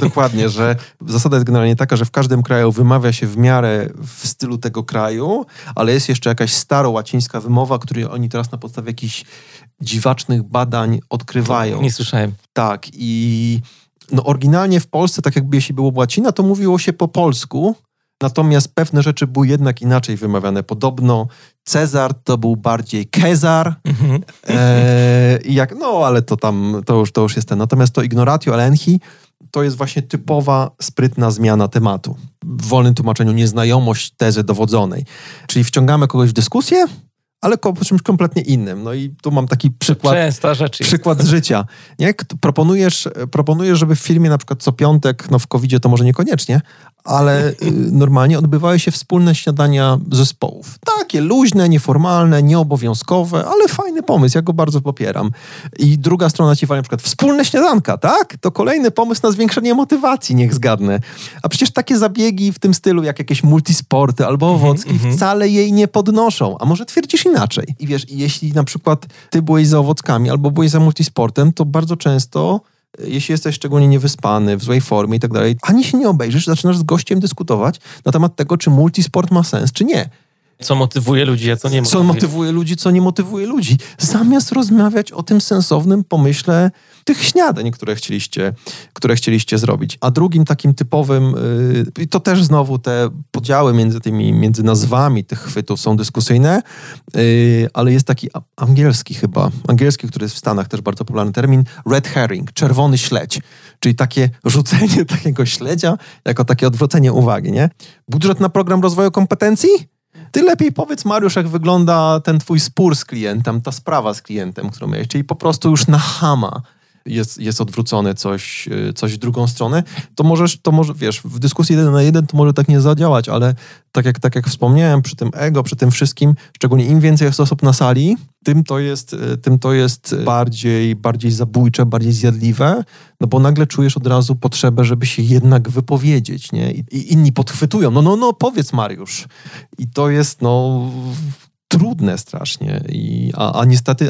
dokładnie, że zasada jest generalnie taka, że w każdym kraju wymawia się w miarę w stylu tego kraju, ale jest jeszcze jakaś starołacińska wymowa, której oni teraz na podstawie jakichś dziwacznych badań odkrywają. To nie słyszałem. Tak i no oryginalnie w Polsce, tak jakby jeśli było łacina, to mówiło się po polsku. Natomiast pewne rzeczy były jednak inaczej wymawiane. Podobno Cezar to był bardziej Kezar. Ale to już jest ten. Natomiast to ignoratio elenchi to jest właśnie typowa, sprytna zmiana tematu. W wolnym tłumaczeniu nieznajomość tezy dowodzonej. Czyli wciągamy kogoś w dyskusję, ale o czymś kompletnie innym. No i tu mam taki przykład z życia. Nie? Proponujesz, żeby w firmie na przykład co piątek, no w COVID-zie to może niekoniecznie, ale normalnie odbywały się wspólne śniadania zespołów. Takie luźne, nieformalne, nieobowiązkowe, ale fajny pomysł, ja go bardzo popieram. I druga strona ci wali na przykład wspólne śniadanka, tak? To kolejny pomysł na zwiększenie motywacji, niech zgadnę. A przecież takie zabiegi w tym stylu, jak jakieś multisporty albo owocki, wcale jej nie podnoszą. A może twierdzisz inaczej? I wiesz, jeśli na przykład ty byłeś za owockami albo byłeś za multisportem, to bardzo często... Jeśli jesteś szczególnie niewyspany, w złej formie i tak dalej, ani się nie obejrzysz, zaczynasz z gościem dyskutować na temat tego, czy multisport ma sens, czy nie. Co motywuje ludzi, a co nie motywuje. Co motywuje ludzi, co nie motywuje ludzi. Zamiast rozmawiać o tym sensownym pomyśle tych śniadań, które chcieliście zrobić. A drugim takim typowym, i to też znowu te podziały między nazwami tych chwytów są dyskusyjne, ale jest taki angielski, który jest w Stanach też bardzo popularny termin, red herring, czerwony śledź. Czyli takie rzucenie takiego śledzia jako takie odwrócenie uwagi, nie? Budżet na program rozwoju kompetencji? Ty lepiej powiedz, Mariusz, jak wygląda ten twój spór z klientem, ta sprawa z klientem, którą miałeś, czyli po prostu już na chama jest odwrócone coś w drugą stronę, to może, w dyskusji 1 na 1 to może tak nie zadziałać, ale tak jak wspomniałem, przy tym ego, przy tym wszystkim, szczególnie im więcej jest osób na sali, tym to jest bardziej zabójcze, bardziej zjadliwe, no bo nagle czujesz od razu potrzebę, żeby się jednak wypowiedzieć, nie? I inni podchwytują, no powiedz, Mariusz. I to jest, trudne strasznie,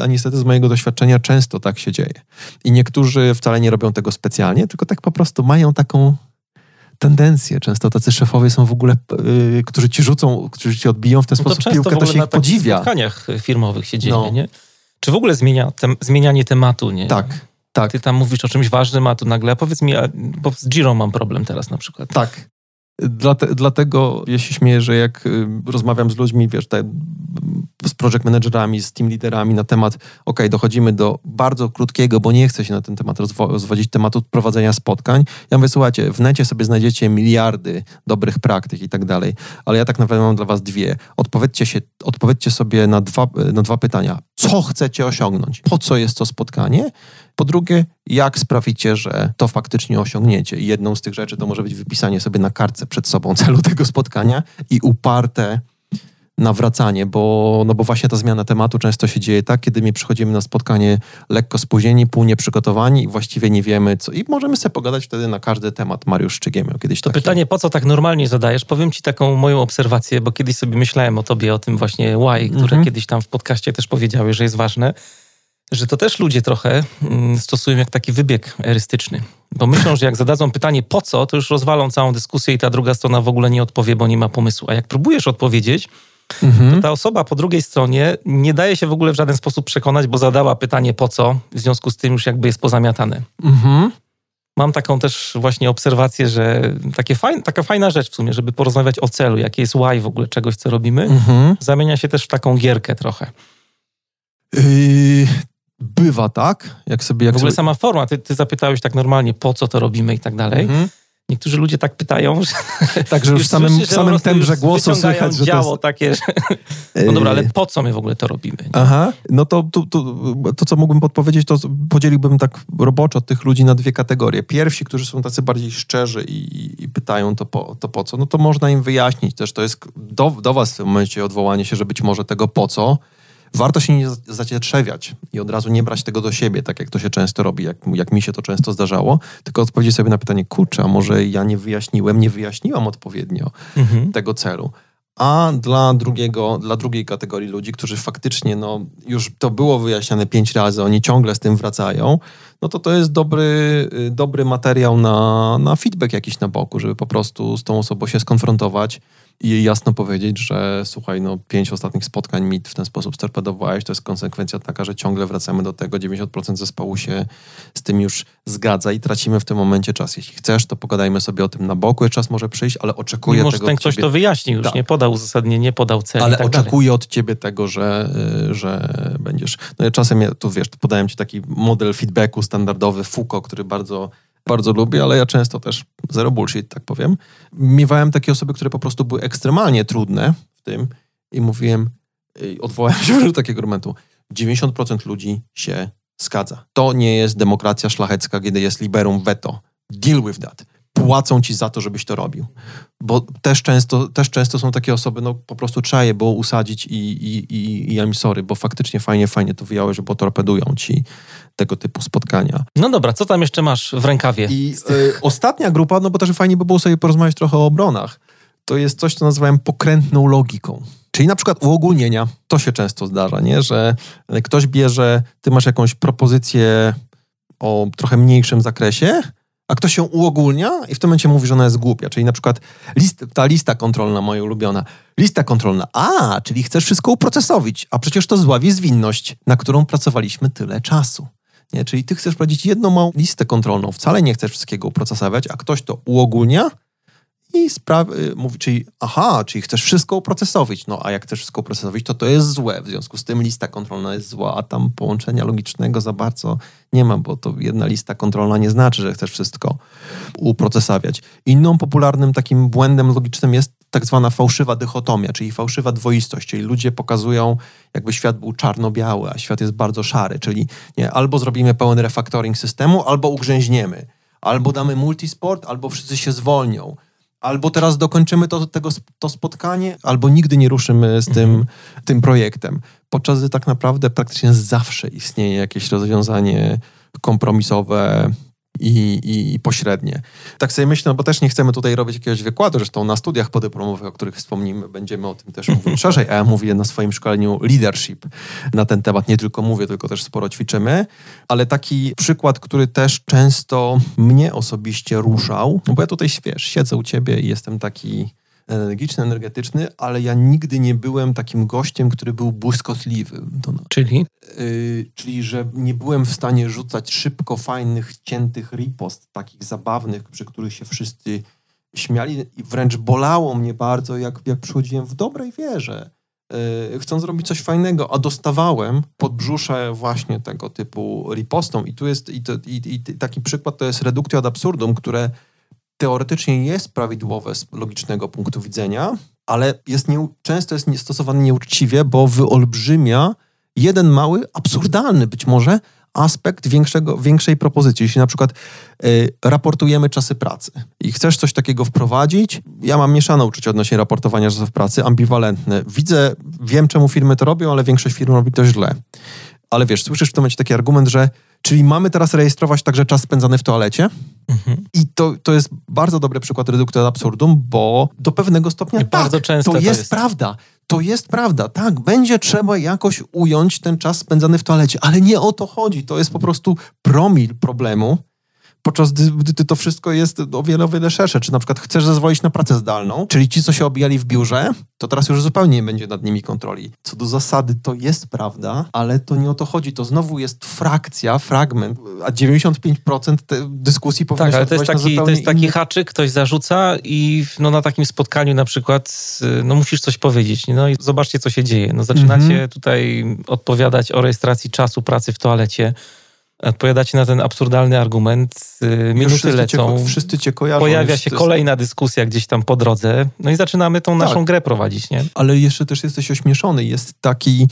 niestety z mojego doświadczenia często tak się dzieje. I niektórzy wcale nie robią tego specjalnie, tylko tak po prostu mają taką tendencję. Często tacy szefowie są w ogóle, którzy ci odbiją w ten sposób piłkę, to się ich podziwia. W spotkaniach firmowych się dzieje, nie? Czy w ogóle zmienianie tematu, nie? Tak. Ty tam mówisz o czymś ważnym, a tu nagle, a powiedz mi, bo z Giro mam problem teraz na przykład. Tak. Dlatego ja się śmieję, że jak rozmawiam z ludźmi, z project managerami, z team liderami na temat, dochodzimy do bardzo krótkiego, bo nie chcę się na ten temat rozwodzić, tematu prowadzenia spotkań. Ja mówię, słuchajcie, w necie sobie znajdziecie miliardy dobrych praktyk i tak dalej, ale ja tak naprawdę mam dla was 2. Odpowiedzcie sobie na dwa pytania. Co chcecie osiągnąć? Po co jest to spotkanie? Po drugie, jak sprawicie, że to faktycznie osiągniecie? I jedną z tych rzeczy to może być wypisanie sobie na kartce przed sobą celu tego spotkania i uparte nawracanie, bo właśnie ta zmiana tematu często się dzieje tak, kiedy my przychodzimy na spotkanie lekko spóźnieni, pół nieprzygotowani i właściwie nie wiemy co. I możemy sobie pogadać wtedy na każdy temat. Mariusz Czygiemio kiedyś to takie. Pytanie, po co tak normalnie zadajesz? Powiem ci taką moją obserwację, bo kiedyś sobie myślałem o tobie, o tym właśnie why, które kiedyś tam w podcaście też powiedziały, że jest ważne, że to też ludzie trochę stosują jak taki wybieg erystyczny. Bo myślą, że jak zadadzą pytanie po co, to już rozwalą całą dyskusję i ta druga strona w ogóle nie odpowie, bo nie ma pomysłu. A jak próbujesz odpowiedzieć, to ta osoba po drugiej stronie nie daje się w ogóle w żaden sposób przekonać, bo zadała pytanie po co, w związku z tym już jakby jest pozamiatane. Mam taką też właśnie obserwację, że taka fajna rzecz w sumie, żeby porozmawiać o celu, jakie jest why w ogóle czegoś, co robimy, zamienia się też w taką gierkę trochę. Bywa tak, jak sobie... W ogóle sama forma, ty zapytałeś tak normalnie, po co to robimy i tak dalej. niektórzy ludzie tak pytają, że... Tak, że już w samym tembrze głosu słychać, że działo to jest... takie, że... No dobra, ale po co my w ogóle to robimy? Nie? Aha, no to co mógłbym podpowiedzieć, to podzieliłbym tak roboczo tych ludzi na dwie kategorie. Pierwsi, którzy są tacy bardziej szczerzy i pytają to po co, no to można im wyjaśnić też, to jest do was w tym momencie odwołanie się, że być może tego po co. Warto się nie zacietrzewiać i od razu nie brać tego do siebie, tak jak to się często robi, jak mi się to często zdarzało, tylko odpowiedzieć sobie na pytanie, kurczę, a może ja nie wyjaśniłam odpowiednio tego celu. A dla drugiej kategorii ludzi, którzy faktycznie, no już to było wyjaśniane 5 razy, oni ciągle z tym wracają, no to jest dobry materiał na feedback jakiś na boku, żeby po prostu z tą osobą się skonfrontować i jej jasno powiedzieć, że słuchaj, no 5 ostatnich spotkań mi w ten sposób torpedowałeś, to jest konsekwencja taka, że ciągle wracamy do tego, 90% zespołu się z tym już zgadza i tracimy w tym momencie czas. Jeśli chcesz, to pogadajmy sobie o tym na boku, czas może przyjść, ale oczekuję tego od ciebie. Może ten ktoś to wyjaśnił już, tak. Nie podał uzasadnienia, nie podał celu. Ale tak oczekuję dalej od ciebie tego, że będziesz... No ja czasem, tu wiesz, podałem ci taki model feedbacku standardowy Foucault, który bardzo lubię, ale ja często też zero bullshit, tak powiem. Miewałem takie osoby, które po prostu były ekstremalnie trudne w tym i mówiłem, odwołałem się do takiego argumentu, 90% ludzi się zgadza. To nie jest demokracja szlachecka, kiedy jest liberum veto. Deal with that. Płacą ci za to, żebyś to robił. Bo też często są takie osoby, no po prostu trzeba je było usadzić i I'm sorry, bo faktycznie fajnie to wyjąłeś, bo torpedują ci tego typu spotkania. No dobra, co tam jeszcze masz w rękawie? I ostatnia grupa, no bo też fajnie by było sobie porozmawiać trochę o obronach. To jest coś, co nazywałem pokrętną logiką. Czyli na przykład uogólnienia. To się często zdarza, nie? Że ktoś bierze, ty masz jakąś propozycję o trochę mniejszym zakresie, a ktoś się uogólnia i w tym momencie mówi, że ona jest głupia. Czyli na przykład lista kontrolna, moja ulubiona. Lista kontrolna. A, czyli chcesz wszystko uprocesowić, a przecież to zławi zwinność, na którą pracowaliśmy tyle czasu. Nie? Czyli ty chcesz prowadzić jedną małą listę kontrolną, wcale nie chcesz wszystkiego uprocesować, a ktoś to uogólnia i mówi, czyli chcesz wszystko uprocesowić. No, a jak chcesz wszystko uprocesowić, to jest złe. W związku z tym lista kontrolna jest zła, a tam połączenia logicznego za bardzo nie ma, bo to jedna lista kontrolna nie znaczy, że chcesz wszystko uprocesawiać. Inną popularnym takim błędem logicznym jest tak zwana fałszywa dychotomia, czyli fałszywa dwoistość, czyli ludzie pokazują, jakby świat był czarno-biały, a świat jest bardzo szary, czyli nie, albo zrobimy pełen refactoring systemu, albo ugrzęźniemy, albo damy multisport, albo wszyscy się zwolnią. Albo teraz dokończymy to spotkanie, albo nigdy nie ruszymy z tym projektem. Podczas gdy tak naprawdę praktycznie zawsze istnieje jakieś rozwiązanie kompromisowe i pośrednie. Tak sobie myślę, no bo też nie chcemy tutaj robić jakiegoś wykładu, zresztą na studiach podyplomowych, o których wspomnimy, będziemy o tym też mówić szerzej, a ja mówię na swoim szkoleniu leadership na ten temat. Nie tylko mówię, tylko też sporo ćwiczymy, ale taki przykład, który też często mnie osobiście ruszał, no bo ja tutaj, wiesz, siedzę u ciebie i jestem taki energiczny, energetyczny, ale ja nigdy nie byłem takim gościem, który był błyskotliwy. Czyli? Czyli, że nie byłem w stanie rzucać szybko fajnych, ciętych ripost, takich zabawnych, przy których się wszyscy śmiali i wręcz bolało mnie bardzo, jak przychodziłem w dobrej wierze, chcąc robić coś fajnego, a dostawałem podbrzusze właśnie tego typu ripostą. I tu jest taki przykład, to jest reductio ad absurdum, które teoretycznie jest prawidłowe z logicznego punktu widzenia, ale często jest stosowane nieuczciwie, bo wyolbrzymia jeden mały, absurdalny być może aspekt większej propozycji. Jeśli na przykład raportujemy czasy pracy i chcesz coś takiego wprowadzić, ja mam mieszane uczucie odnośnie raportowania czasów pracy, ambiwalentne. Wiem czemu firmy to robią, ale większość firm robi to źle. Ale wiesz, słyszysz w tym momencie taki argument, że czyli mamy teraz rejestrować także czas spędzany w toalecie? Mhm. I to jest bardzo dobry przykład reductio ad absurdum, bo do pewnego stopnia tak, bardzo często to jest prawda. To jest prawda, tak, będzie trzeba jakoś ująć ten czas spędzany w toalecie, ale nie o to chodzi, to jest po prostu promil problemu, podczas gdy to wszystko jest o wiele szersze. Czy na przykład chcesz zezwolić na pracę zdalną, czyli ci, co się obijali w biurze, to teraz już zupełnie nie będzie nad nimi kontroli. Co do zasady, to jest prawda, ale to nie o to chodzi. To znowu jest fragment, a 95% dyskusji powinno się odbywać na zupełnie... Tak, ale to jest taki haczyk, ktoś zarzuca i no, na takim spotkaniu na przykład no, musisz coś powiedzieć. No i zobaczcie, co się dzieje. No, zaczynacie tutaj odpowiadać o rejestracji czasu pracy w toalecie. odpowiadacie na ten absurdalny argument, minuty lecą, wszyscy cię kojarzą. Pojawia się kolejna dyskusja gdzieś tam po drodze, no i zaczynamy tą naszą grę prowadzić, nie? Ale jeszcze też jesteś ośmieszony, jest taki...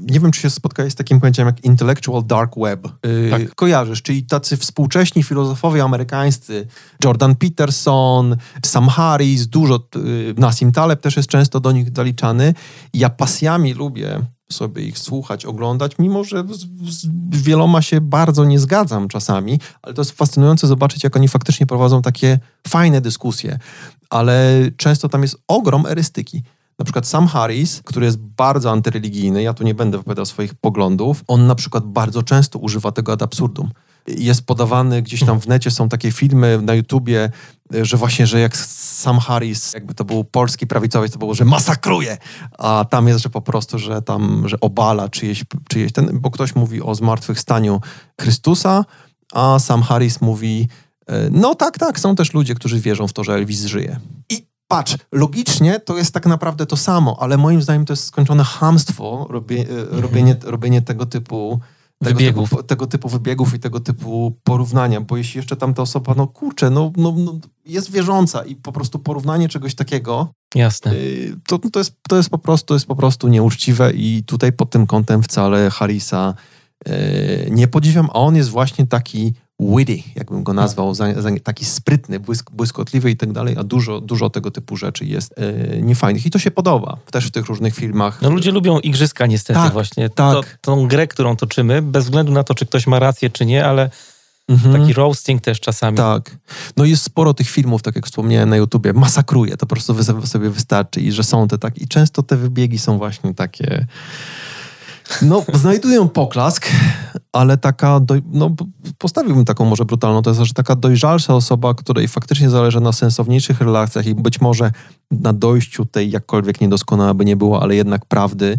Nie wiem, czy się spotkałeś z takim pojęciem jak intellectual dark web. Tak. Kojarzysz, czyli tacy współcześni filozofowie amerykańscy, Jordan Peterson, Sam Harris, dużo, Nassim Taleb też jest często do nich zaliczany. Ja pasjami lubię sobie ich słuchać, oglądać, mimo że z wieloma się bardzo nie zgadzam czasami, ale to jest fascynujące zobaczyć, jak oni faktycznie prowadzą takie fajne dyskusje, ale często tam jest ogrom erystyki. Na przykład Sam Harris, który jest bardzo antyreligijny, ja tu nie będę wypowiadał swoich poglądów, on na przykład bardzo często używa tego ad absurdum. Jest podawany gdzieś tam w necie, są takie filmy na YouTubie, że właśnie, że jak Sam Harris, jakby to był polski prawicowiec, to było, że masakruje, a tam jest, że po prostu, że tam, że obala czyjeś ten, bo ktoś mówi o zmartwychwstaniu Chrystusa, a Sam Harris mówi, no tak, są też ludzie, którzy wierzą w to, że Elvis żyje. Patrz, logicznie to jest tak naprawdę to samo, ale moim zdaniem to jest skończone chamstwo robienie tego typu wybiegów i tego typu porównania, bo jeśli jeszcze tamta osoba, jest wierząca i po prostu porównanie czegoś takiego, jasne. To jest po prostu nieuczciwe i tutaj pod tym kątem wcale Harrisa nie podziwiam, a on jest właśnie taki witty, jakbym go nazwał, taki sprytny, błyskotliwy i tak dalej, a dużo tego typu rzeczy jest niefajnych i to się podoba też w tych różnych filmach. No ludzie lubią igrzyska niestety właśnie, tą grę, którą toczymy, bez względu na to, czy ktoś ma rację, czy nie, ale taki roasting też czasami. Tak. No jest sporo tych filmów, tak jak wspomniałem na YouTubie, masakruje, to po prostu sobie wystarczy i że są te tak i często te wybiegi są właśnie takie... No, znajdują poklask, ale taka, postawiłbym taką może brutalną tezę, że taka dojrzalsza osoba, której faktycznie zależy na sensowniejszych relacjach i być może na dojściu tej jakkolwiek niedoskonała by nie było, ale jednak prawdy,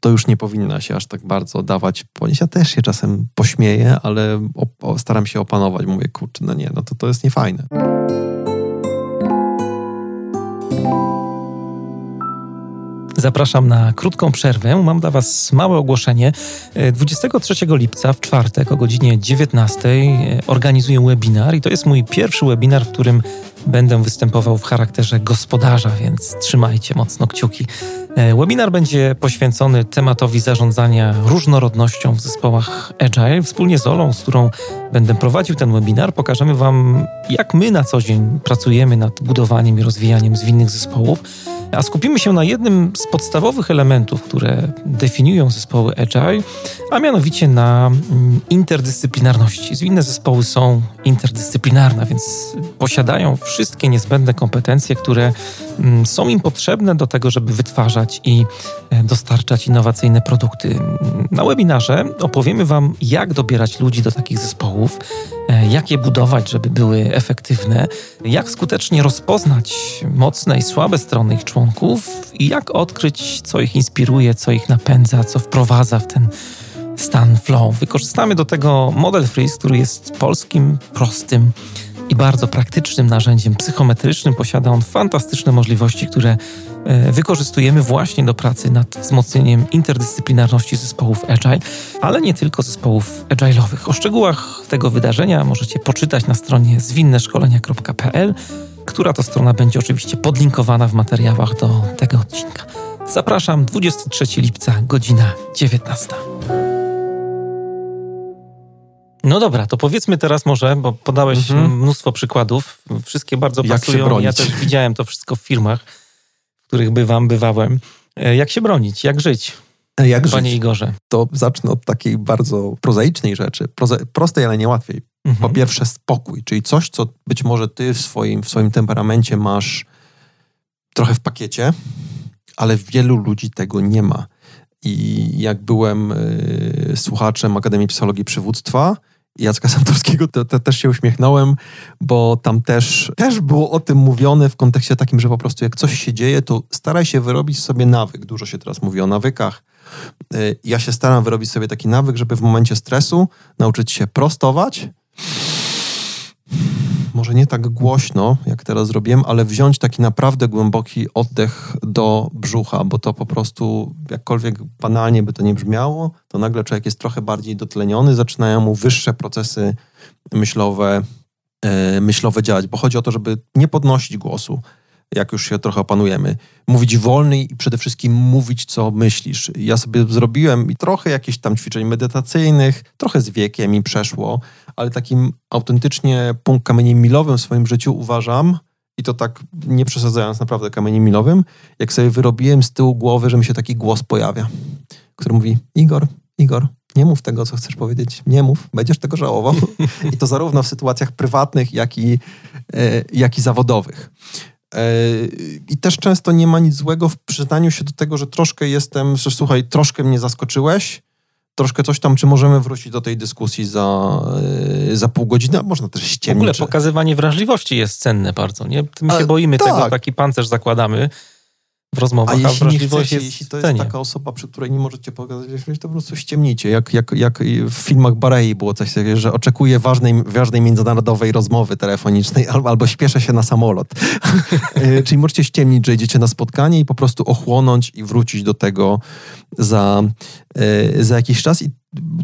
to już nie powinna się aż tak bardzo dawać ponieść. Ja też się czasem pośmieję, ale staram się opanować. Mówię, kurczę, to jest niefajne. Zapraszam na krótką przerwę. Mam dla Was małe ogłoszenie. 23 lipca w czwartek o godzinie 19 organizuję webinar i to jest mój pierwszy webinar, w którym będę występował w charakterze gospodarza, więc trzymajcie mocno kciuki. Webinar będzie poświęcony tematowi zarządzania różnorodnością w zespołach Agile. Wspólnie z Olą, z którą będę prowadził ten webinar, pokażemy Wam, jak my na co dzień pracujemy nad budowaniem i rozwijaniem zwinnych zespołów, a skupimy się na jednym z podstawowych elementów, które definiują zespoły Agile, a mianowicie na interdyscyplinarności. Zwinne zespoły są interdyscyplinarne, więc posiadają wszystkie niezbędne kompetencje, które są im potrzebne do tego, żeby wytwarzać i dostarczać innowacyjne produkty. Na webinarze opowiemy Wam, jak dobierać ludzi do takich zespołów, jak je budować, żeby były efektywne, jak skutecznie rozpoznać mocne i słabe strony ich członków i jak odkryć, co ich inspiruje, co ich napędza, co wprowadza w ten stan flow. Wykorzystamy do tego model Freeze, który jest polskim, prostym i bardzo praktycznym narzędziem psychometrycznym. Posiada on fantastyczne możliwości, które wykorzystujemy właśnie do pracy nad wzmocnieniem interdyscyplinarności zespołów Agile, ale nie tylko zespołów agile'owych. O szczegółach tego wydarzenia możecie poczytać na stronie zwinneszkolenia.pl, która to strona będzie oczywiście podlinkowana w materiałach do tego odcinka. Zapraszam, 23 lipca, godzina 19. No dobra, to powiedzmy teraz może, bo podałeś mnóstwo przykładów, wszystkie bardzo pasują. Ja też widziałem to wszystko w firmach, w których bywałem. Jak się bronić? Jak żyć? Panie Igorze? To zacznę od takiej bardzo prozaicznej rzeczy, prostej, ale niełatwiej. Po pierwsze spokój, czyli coś, co być może ty w swoim temperamencie masz trochę w pakiecie, ale wielu ludzi tego nie ma. I jak byłem słuchaczem Akademii Psychologii Przywództwa Jacka Santorskiego, to też się uśmiechnąłem, bo tam też było o tym mówione w kontekście takim, że po prostu jak coś się dzieje, to staraj się wyrobić sobie nawyk. Dużo się teraz mówi o nawykach. Ja się staram wyrobić sobie taki nawyk, żeby w momencie stresu nauczyć się prostować, może nie tak głośno, jak teraz zrobiłem, ale wziąć taki naprawdę głęboki oddech do brzucha, bo to po prostu, jakkolwiek banalnie by to nie brzmiało, to nagle człowiek jest trochę bardziej dotleniony, zaczynają mu wyższe procesy myślowe działać, bo chodzi o to, żeby nie podnosić głosu, jak już się trochę opanujemy. Mówić wolny i przede wszystkim mówić, co myślisz. Ja sobie zrobiłem i trochę jakichś tam ćwiczeń medytacyjnych, trochę z wiekiem mi przeszło, ale takim autentycznie punkt kamieniem milowym w swoim życiu uważam, i to tak nie przesadzając, naprawdę kamieniem milowym, jak sobie wyrobiłem z tyłu głowy, że mi się taki głos pojawia, który mówi: Igor, nie mów tego, co chcesz powiedzieć. Nie mów, będziesz tego żałował. I to zarówno w sytuacjach prywatnych, jak i zawodowych. I też często nie ma nic złego w przyznaniu się do tego, że troszkę jestem, że słuchaj, troszkę mnie zaskoczyłeś, troszkę coś tam, czy możemy wrócić do tej dyskusji za pół godziny, a można też ściemnić. W ogóle pokazywanie wrażliwości jest cenne bardzo, nie? My się boimy tego, taki pancerz zakładamy w rozmowach, a wrażliwość jest jeśli to jest taka osoba, przy której nie możecie pokazać, to po prostu ściemnicie. Jak w filmach Barei było coś takiego, że oczekuję ważnej międzynarodowej rozmowy telefonicznej albo śpieszę się na samolot. Czyli możecie ściemnić, że idziecie na spotkanie i po prostu ochłonąć i wrócić do tego za jakiś czas. I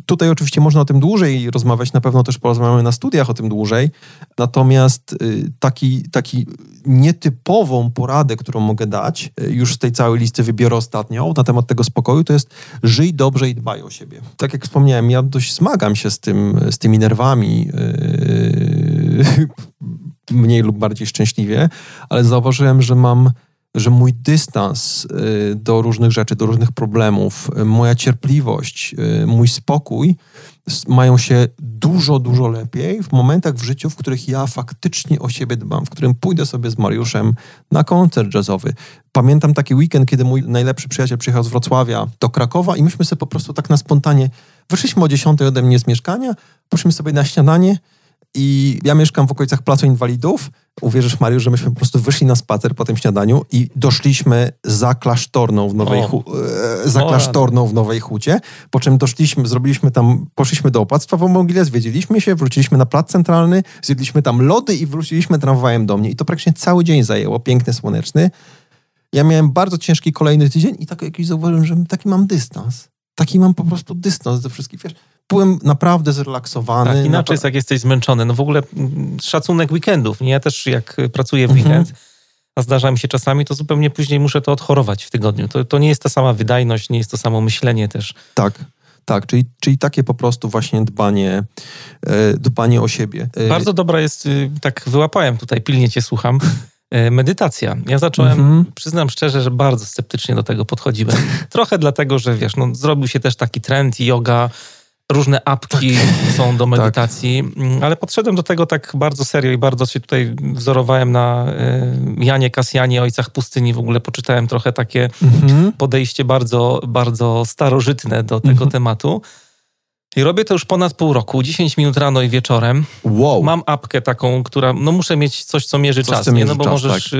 tutaj oczywiście można o tym dłużej rozmawiać, na pewno też porozmawiamy na studiach o tym dłużej, natomiast taki nietypową poradę, którą mogę dać, już z tej całej listy wybiorę ostatnią na temat tego spokoju, to jest: żyj dobrze i dbaj o siebie. Tak jak wspomniałem, ja dość zmagam się z tymi nerwami, mniej lub bardziej szczęśliwie, ale zauważyłem, że mój dystans do różnych rzeczy, do różnych problemów, moja cierpliwość, mój spokój mają się dużo, dużo lepiej w momentach w życiu, w których ja faktycznie o siebie dbam, w którym pójdę sobie z Mariuszem na koncert jazzowy. Pamiętam taki weekend, kiedy mój najlepszy przyjaciel przyjechał z Wrocławia do Krakowa i myśmy sobie po prostu tak na spontanie wyszliśmy o 10:00 ode mnie z mieszkania, poszliśmy sobie na śniadanie. I ja mieszkam w okolicach Placu Inwalidów. Uwierzysz, Mariusz, że myśmy po prostu wyszli na spacer po tym śniadaniu i doszliśmy za Klasztorną w Nowej Hucie, po czym poszliśmy do Opactwa w Mogile, zwiedziliśmy się, wróciliśmy na Plac Centralny, zjedliśmy tam lody i wróciliśmy tramwajem do mnie. I to praktycznie cały dzień zajęło, piękny, słoneczny. Ja miałem bardzo ciężki kolejny tydzień i tak jakiś zauważyłem, że taki mam dystans. Taki mam po prostu dystans ze wszystkich, wiesz. Byłem naprawdę zrelaksowany. Tak, inaczej jest, jak jesteś zmęczony. No w ogóle szacunek weekendów. Nie? Ja też jak pracuję w weekend, a zdarza mi się czasami, to zupełnie później muszę to odchorować w tygodniu. To nie jest ta sama wydajność, nie jest to samo myślenie też. Tak. Czyli takie po prostu właśnie dbanie o siebie. Bardzo dobra jest, tak wyłapałem tutaj, pilnie cię słucham, medytacja. Ja zacząłem, przyznam szczerze, że bardzo sceptycznie do tego podchodziłem. Trochę dlatego, że wiesz, zrobił się też taki trend yoga, różne apki są do medytacji, ale podszedłem do tego tak bardzo serio i bardzo się tutaj wzorowałem na Janie Kasjanie, Ojcach Pustyni. W ogóle poczytałem trochę takie podejście bardzo, bardzo starożytne do tego tematu. I robię to już ponad pół roku, 10 minut rano i wieczorem. Wow. Mam apkę taką, która, muszę mieć coś, co mierzy czas, nie? Bo możesz,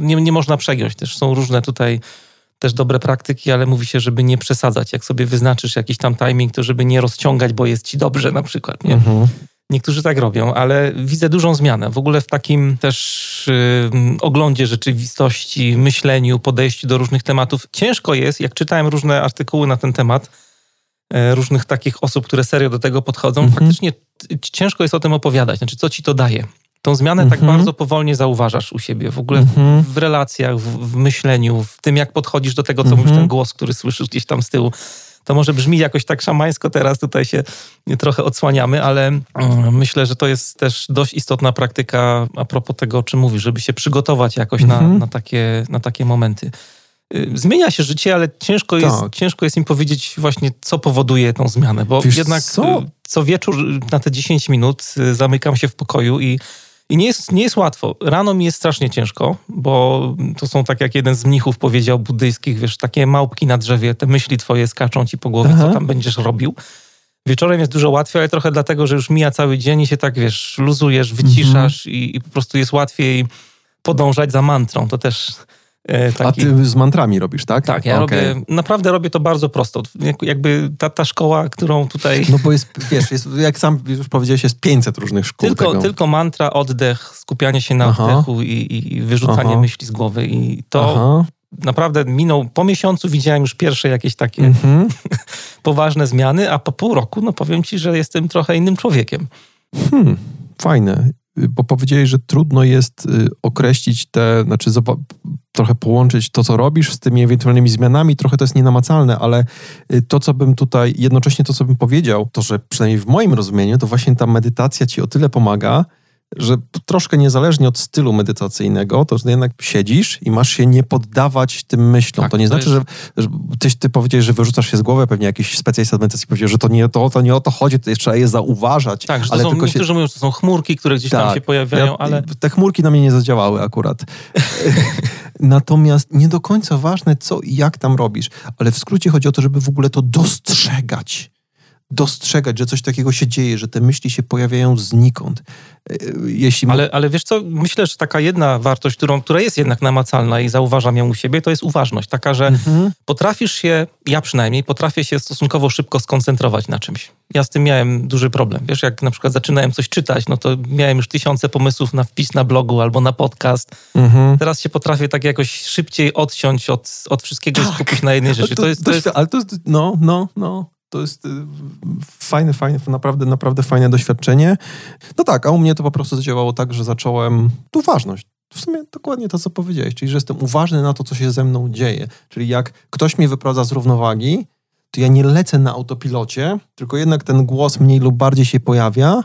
nie można przegiąć też. Są różne tutaj też dobre praktyki, ale mówi się, żeby nie przesadzać. Jak sobie wyznaczysz jakiś tam timing, to żeby nie rozciągać, bo jest ci dobrze na przykład. Nie? Niektórzy tak robią, ale widzę dużą zmianę. W ogóle w takim też oglądzie rzeczywistości, myśleniu, podejściu do różnych tematów. Ciężko jest, jak czytałem różne artykuły na ten temat, różnych takich osób, które serio do tego podchodzą, faktycznie ciężko jest o tym opowiadać. Znaczy, co ci to daje? Tą zmianę tak bardzo powolnie zauważasz u siebie. W ogóle w relacjach, w myśleniu, w tym, jak podchodzisz do tego, co mówisz, ten głos, który słyszysz gdzieś tam z tyłu. To może brzmi jakoś tak szamańsko, teraz tutaj się trochę odsłaniamy, ale myślę, że to jest też dość istotna praktyka a propos tego, o czym mówisz, żeby się przygotować jakoś na takie momenty. Zmienia się życie, ale ciężko jest im powiedzieć właśnie, co powoduje tą zmianę, bo wiesz, jednak co wieczór na te 10 minut zamykam się w pokoju i nie jest łatwo. Rano mi jest strasznie ciężko, bo to są, tak jak jeden z mnichów powiedział, buddyjskich, wiesz, takie małpki na drzewie, te myśli twoje skaczą ci po głowie, co tam będziesz robił. Wieczorem jest dużo łatwiej, ale trochę dlatego, że już mija cały dzień i się tak, wiesz, luzujesz, wyciszasz i po prostu jest łatwiej podążać za mantrą. To też Taki... A ty z mantrami robisz, tak? Tak, ja robię to bardzo prosto. Jakby ta szkoła, którą tutaj... No bo jest, wiesz, jest, jak sam już powiedziałeś, jest 500 różnych szkół. Tylko mantra, oddech, skupianie się na oddechu i wyrzucanie myśli z głowy. I to naprawdę minął... Po miesiącu widziałem już pierwsze jakieś takie poważne zmiany, a po pół roku, no powiem ci, że jestem trochę innym człowiekiem. Fajne. Bo powiedziałeś, że trudno jest określić te, znaczy trochę połączyć to, co robisz z tymi ewentualnymi zmianami, trochę to jest nienamacalne, ale to, co bym tutaj, jednocześnie to, co bym powiedział, to, że przynajmniej w moim rozumieniu, to właśnie ta medytacja ci o tyle pomaga, że troszkę niezależnie od stylu medytacyjnego, to że jednak siedzisz i masz się nie poddawać tym myślom. Tak, to nie to znaczy, jest... że ty powiedziałeś, że wyrzucasz się z głowy, pewnie jakiś specjalista medytacji powiedział, że to nie o to chodzi, to trzeba je zauważać. Tak, że to ale są, tylko niektórzy mówią, że to są chmurki, które gdzieś tam się pojawiają, ale... Te chmurki na mnie nie zadziałały akurat. Natomiast nie do końca ważne, co i jak tam robisz, ale w skrócie chodzi o to, żeby w ogóle to dostrzegać, że coś takiego się dzieje, że te myśli się pojawiają znikąd. Ale wiesz co, myślę, że taka jedna wartość, która jest jednak namacalna i zauważam ją u siebie, to jest uważność. Taka, że potrafisz się, ja przynajmniej, potrafię się stosunkowo szybko skoncentrować na czymś. Ja z tym miałem duży problem. Wiesz, jak na przykład zaczynałem coś czytać, no to miałem już 1000 pomysłów na wpis na blogu albo na podcast. Teraz się potrafię tak jakoś szybciej odciąć od wszystkiego i skupić na jednej rzeczy. To jest fajne, naprawdę fajne doświadczenie. No tak, a u mnie to po prostu zadziałało tak, że zacząłem tu uważność. W sumie dokładnie to, co powiedziałeś, czyli że jestem uważny na to, co się ze mną dzieje. Czyli jak ktoś mnie wyprowadza z równowagi, to ja nie lecę na autopilocie, tylko jednak ten głos mniej lub bardziej się pojawia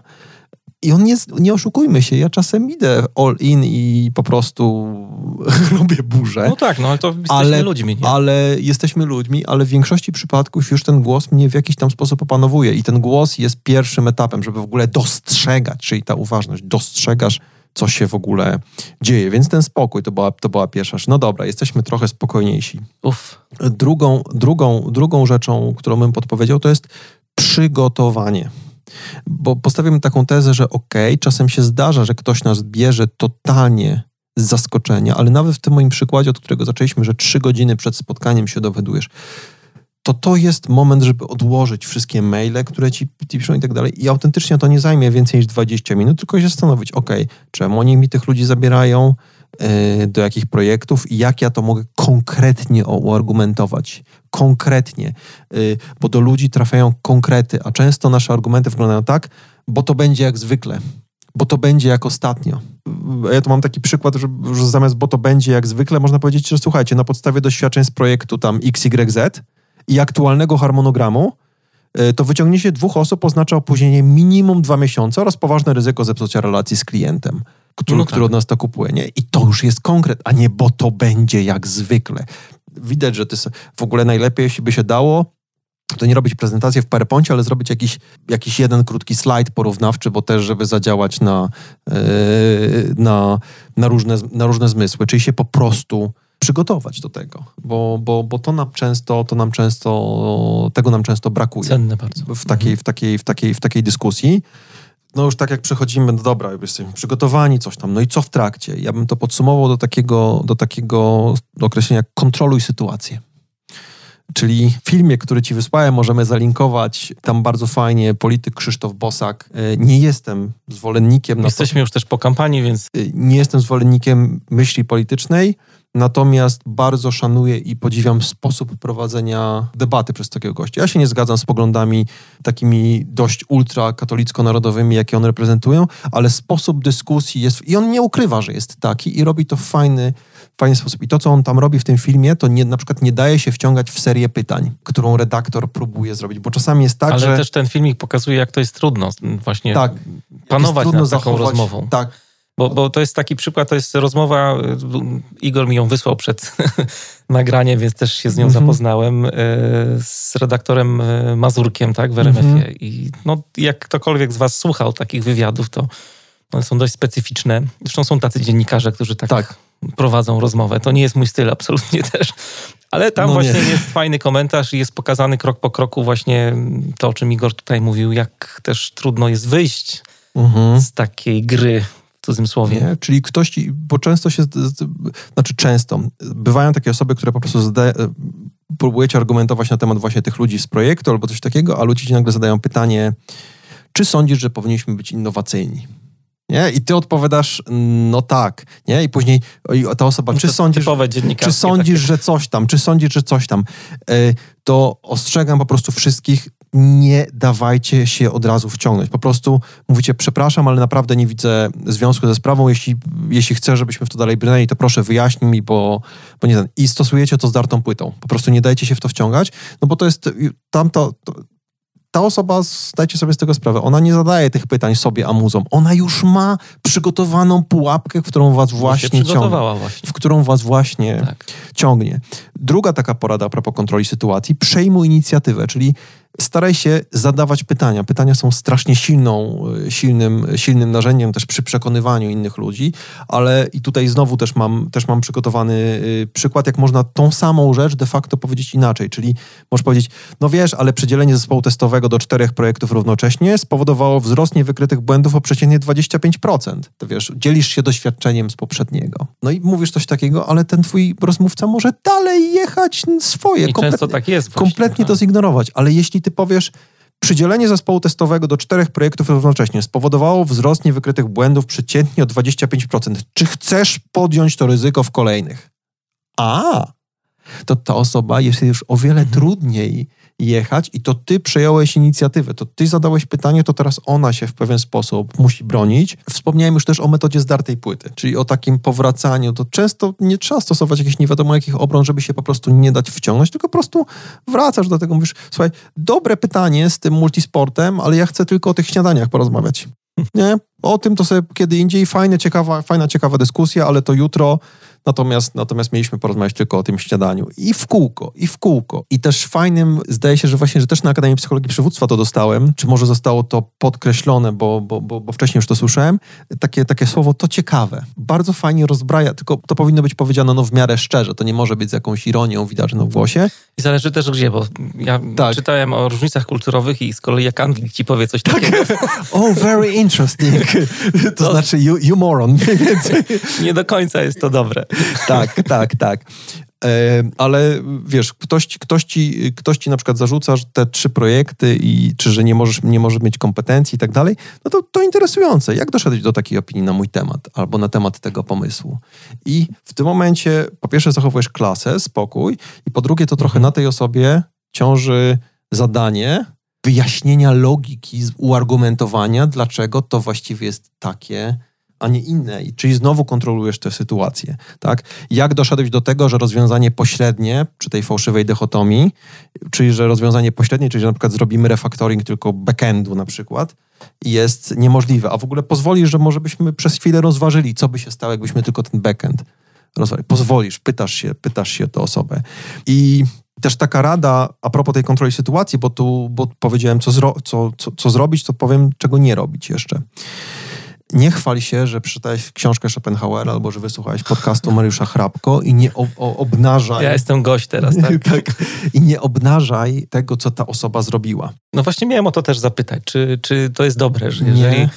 i on jest, nie oszukujmy się, ja czasem idę all in i po prostu robię burzę. No tak, no ale to jesteśmy ludźmi. Nie? Ale jesteśmy ludźmi, ale w większości przypadków już ten głos mnie w jakiś tam sposób opanowuje i ten głos jest pierwszym etapem, żeby w ogóle dostrzegać, czyli ta uważność, dostrzegasz, co się w ogóle dzieje. Więc ten spokój to była pierwsza rzecz. No dobra, jesteśmy trochę spokojniejsi. Drugą rzeczą, którą bym podpowiedział, to jest przygotowanie. Bo postawimy taką tezę, że czasem się zdarza, że ktoś nas bierze totalnie z zaskoczenia, ale nawet w tym moim przykładzie, od którego zaczęliśmy, że 3 godziny przed spotkaniem się dowiadujesz, to jest moment, żeby odłożyć wszystkie maile, które ci piszą i tak dalej. I autentycznie to nie zajmie więcej niż 20 minut, tylko się zastanowić, czemu oni mi tych ludzi zabierają, do jakich projektów i jak ja to mogę konkretnie uargumentować. Konkretnie. Bo do ludzi trafiają konkrety, a często nasze argumenty wyglądają tak, bo to będzie jak zwykle. Bo to będzie jak ostatnio. Ja tu mam taki przykład, że zamiast bo to będzie jak zwykle, można powiedzieć, że słuchajcie, na podstawie doświadczeń z projektu tam XYZ i aktualnego harmonogramu, to wyciągnięcie 2 osób oznacza opóźnienie minimum 2 miesiące oraz poważne ryzyko zepsucia relacji z klientem, który od nas to kupuje, nie? I to już jest konkret, a nie bo to będzie jak zwykle. Widać, że to jest w ogóle najlepiej, jeśli by się dało, to nie robić prezentacji w PowerPoincie, ale zrobić jakiś jeden krótki slajd porównawczy, bo też, żeby zadziałać na różne zmysły, czyli się po prostu przygotować do tego, bo tego nam często brakuje. Cenne bardzo. W takiej dyskusji. No już tak jak przechodzimy, no dobra, jesteśmy przygotowani, coś tam, no i co w trakcie? Ja bym to podsumował do takiego określenia jak kontroluj sytuację. Czyli w filmie, który ci wysłałem, możemy zalinkować, tam bardzo fajnie polityk Krzysztof Bosak. Nie jestem zwolennikiem... Jesteśmy już też po kampanii, więc... Nie jestem zwolennikiem myśli politycznej, natomiast bardzo szanuję i podziwiam sposób prowadzenia debaty przez takiego gościa. Ja się nie zgadzam z poglądami takimi dość ultrakatolicko-narodowymi, jakie one reprezentują, ale sposób dyskusji jest... I on nie ukrywa, że jest taki i robi to w fajny sposób. I to, co on tam robi w tym filmie, to na przykład nie daje się wciągać w serię pytań, którą redaktor próbuje zrobić, bo czasami jest tak, ale że... Ale też ten filmik pokazuje, jak to jest trudno właśnie panować nad taką rozmową. Tak. Bo to jest taki przykład, to jest rozmowa, Igor mi ją wysłał przed nagraniem, więc też się z nią zapoznałem, z redaktorem Mazurkiem, w RMF-ie. I jak ktokolwiek z was słuchał takich wywiadów, to one są dość specyficzne. Zresztą są tacy dziennikarze, którzy tak prowadzą rozmowę. To nie jest mój styl absolutnie też. Ale tam jest fajny komentarz i jest pokazany krok po kroku właśnie to, o czym Igor tutaj mówił, jak też trudno jest wyjść z takiej gry cudzym słowie. Nie? Czyli ktoś, bo często się, znaczy często, bywają takie osoby, które po prostu próbujecie argumentować na temat właśnie tych ludzi z projektu albo coś takiego, a ludzie ci nagle zadają pytanie, czy sądzisz, że powinniśmy być innowacyjni? Nie? I ty odpowiadasz, no tak, nie? I później ta osoba, czy sądzisz, że coś tam? To ostrzegam po prostu wszystkich, nie dawajcie się od razu wciągnąć. Po prostu mówicie, przepraszam, ale naprawdę nie widzę związku ze sprawą. Jeśli chcesz, żebyśmy w to dalej brnęli, to proszę wyjaśnij mi, bo nie ten. I stosujecie to z dartą płytą. Po prostu nie dajcie się w to wciągać, no bo to jest tamto... Ta osoba, zdajcie sobie z tego sprawę, ona nie zadaje tych pytań sobie amuzom. Ona już ma przygotowaną pułapkę, w którą was właśnie ciągnie. W którą was właśnie ciągnie. Druga taka porada a propos kontroli sytuacji, przejmuj inicjatywę, czyli staraj się zadawać pytania. Pytania są strasznie silnym narzędziem też przy przekonywaniu innych ludzi, ale i tutaj znowu też mam przygotowany przykład, jak można tą samą rzecz de facto powiedzieć inaczej, czyli możesz powiedzieć, no wiesz, ale przydzielenie zespołu testowego do 4 projektów równocześnie spowodowało wzrost niewykrytych błędów o przeciętnie 25%. To wiesz, dzielisz się doświadczeniem z poprzedniego. No i mówisz coś takiego, ale ten twój rozmówca może dalej jechać swoje. I często tak jest właśnie, kompletnie to zignorować, ale jeśli ty powiesz, przydzielenie zespołu testowego do 4 projektów równocześnie spowodowało wzrost niewykrytych błędów przeciętnie o 25%. Czy chcesz podjąć to ryzyko w kolejnych? To ta osoba jest już o wiele trudniej jechać i to ty przejąłeś inicjatywę, to ty zadałeś pytanie, to teraz ona się w pewien sposób musi bronić. Wspomniałem już też o metodzie zdartej płyty, czyli o takim powracaniu. To często nie trzeba stosować jakichś nie wiadomo jakich obron, żeby się po prostu nie dać wciągnąć, tylko po prostu wracasz do tego, mówisz, słuchaj, dobre pytanie z tym multisportem, ale ja chcę tylko o tych śniadaniach porozmawiać. Nie? O tym to sobie kiedy indziej, fajna, ciekawa dyskusja, ale to jutro. Natomiast mieliśmy porozmawiać tylko o tym śniadaniu. I w kółko. I też fajnym, zdaje się, że też na Akademii Psychologii Przywództwa to dostałem, czy może zostało to podkreślone, bo wcześniej już to słyszałem, takie słowo, to ciekawe. Bardzo fajnie rozbraja, tylko to powinno być powiedziane w miarę szczerze, to nie może być z jakąś ironią widoczną w głosie. I zależy też gdzie, bo ja czytałem o różnicach kulturowych i z kolei jak Anglik ci powie coś takiego. Oh, very interesting. To znaczy you moron. Nie do końca jest to dobre. Tak. Ale wiesz, ktoś ci na przykład zarzuca że te 3 projekty i czy że nie możesz mieć kompetencji i tak dalej, no to interesujące. Jak doszedłeś do takiej opinii na mój temat albo na temat tego pomysłu? I w tym momencie po pierwsze zachowujesz klasę, spokój i po drugie to trochę na tej osobie ciąży zadanie wyjaśnienia logiki, uargumentowania, dlaczego to właściwie jest takie... a nie inne. Czyli znowu kontrolujesz tę sytuację. Tak? Jak doszedłeś do tego, że rozwiązanie pośrednie, przy tej fałszywej dychotomii, czyli że na przykład zrobimy refactoring tylko backendu na przykład, jest niemożliwe. A w ogóle pozwolisz, że może byśmy przez chwilę rozważyli, co by się stało, jakbyśmy tylko ten backend rozważyli. Pozwolisz, pytasz się o tę osobę. I też taka rada a propos tej kontroli sytuacji, bo powiedziałem, co zrobić, to powiem, czego nie robić jeszcze. Nie chwal się, że przeczytałeś książkę Schopenhauera albo że wysłuchałeś podcastu Mariusza Chrapko i nie obnażaj... Ja jestem gość teraz, tak? Tak. I nie obnażaj tego, co ta osoba zrobiła. No właśnie miałem o to też zapytać. Czy to jest dobre, że jeżeli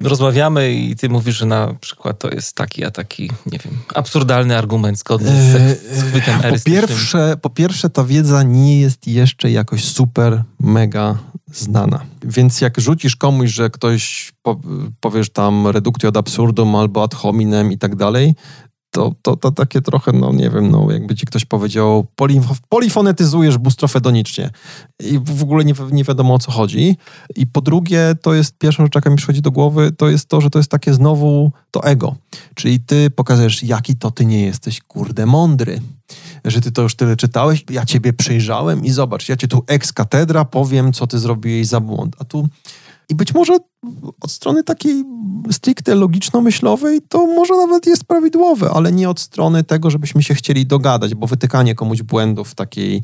rozmawiamy i ty mówisz, że na przykład to jest taki, a taki, nie wiem, absurdalny argument zgodny z chwytem erystycznym. Po pierwsze, ta wiedza nie jest jeszcze jakoś super, mega znana. Więc jak rzucisz komuś, że ktoś powiesz tam reductio ad absurdum albo ad hominem i tak dalej, to takie trochę, no nie wiem, no jakby ci ktoś powiedział polifonetyzujesz bustrofedonicznie i w ogóle nie wiadomo o co chodzi. I po drugie, to jest pierwsza rzecz, jaka mi przychodzi do głowy, to jest to, że to jest takie znowu to ego. Czyli ty pokazujesz, jaki to ty nie jesteś, kurde, mądry. Że ty to już tyle czytałeś, ja ciebie przyjrzałem i zobacz, ja cię tu ex katedra powiem, co ty zrobiłeś za błąd. A tu... I być może od strony takiej stricte logiczno-myślowej to może nawet jest prawidłowe, ale nie od strony tego, żebyśmy się chcieli dogadać, bo wytykanie komuś błędów w takiej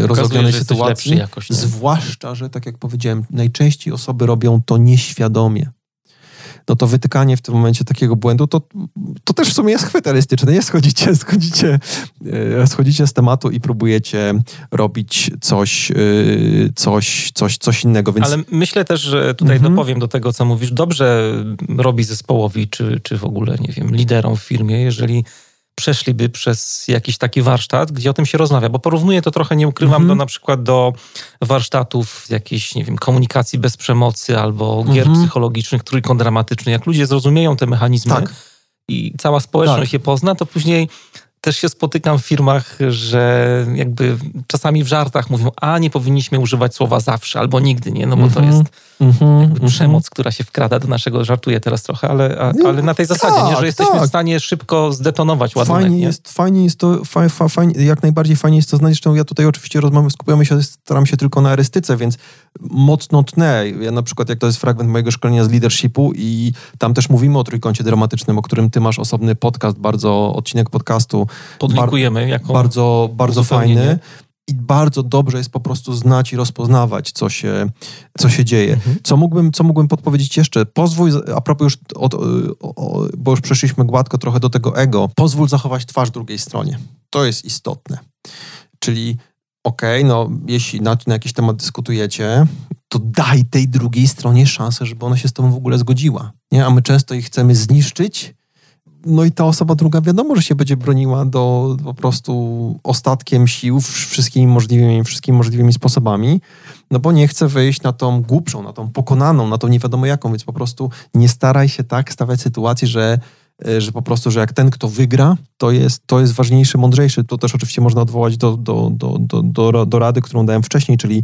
rozognionej sytuacji, jakoś, zwłaszcza, że tak jak powiedziałem, najczęściej osoby robią to nieświadomie. no to wytykanie w tym momencie takiego błędu, to też w sumie jest chwyt erystyczny, nie? Schodzicie z tematu i próbujecie robić coś innego. Więc... Ale myślę też, że tutaj dopowiem do tego, co mówisz. Dobrze robi zespołowi, czy w ogóle, nie wiem, liderom w firmie, jeżeli przeszliby przez jakiś taki warsztat, gdzie o tym się rozmawia, bo porównuję to trochę, nie ukrywam, do na przykład do warsztatów jakiejś, nie wiem, komunikacji bez przemocy albo gier psychologicznych, trójkąt dramatyczny. Jak ludzie zrozumieją te mechanizmy i cała społeczność je pozna, to później też się spotykam w firmach, że jakby czasami w żartach mówią, a nie powinniśmy używać słowa zawsze albo nigdy, nie? No bo to jest jakby przemoc, która się wkrada do naszego, żartuję teraz trochę, ale na tej zasadzie, nie? Że jesteśmy w stanie szybko zdetonować ładunek. Fajnie jest to, jak najbardziej fajnie jest to znać. Zresztą ja tutaj oczywiście staram się tylko na erystyce, więc mocno tnę. Ja na przykład, jak to jest fragment mojego szkolenia z leadershipu i tam też mówimy o trójkącie dramatycznym, o którym ty masz osobny podcast, odcinek podcastu. Podlinkujemy jako bardzo fajny i bardzo dobrze jest po prostu znać i rozpoznawać, co się dzieje. Co mógłbym podpowiedzieć jeszcze? Pozwól, a propos już, bo już przeszliśmy gładko trochę do tego ego, pozwól zachować twarz drugiej stronie. To jest istotne. Czyli jeśli na jakiś temat dyskutujecie, to daj tej drugiej stronie szansę, żeby ona się z tobą w ogóle zgodziła. Nie? A my często ich chcemy zniszczyć, no i ta osoba druga wiadomo, że się będzie broniła po prostu ostatkiem sił wszystkimi możliwymi sposobami, no bo nie chce wyjść na tą głupszą, na tą pokonaną, na tą nie wiadomo jaką, więc po prostu nie staraj się tak stawiać sytuacji, że jak ten, kto wygra, to jest ważniejszy, mądrzejszy. To też oczywiście można odwołać do rady, którą dałem wcześniej, czyli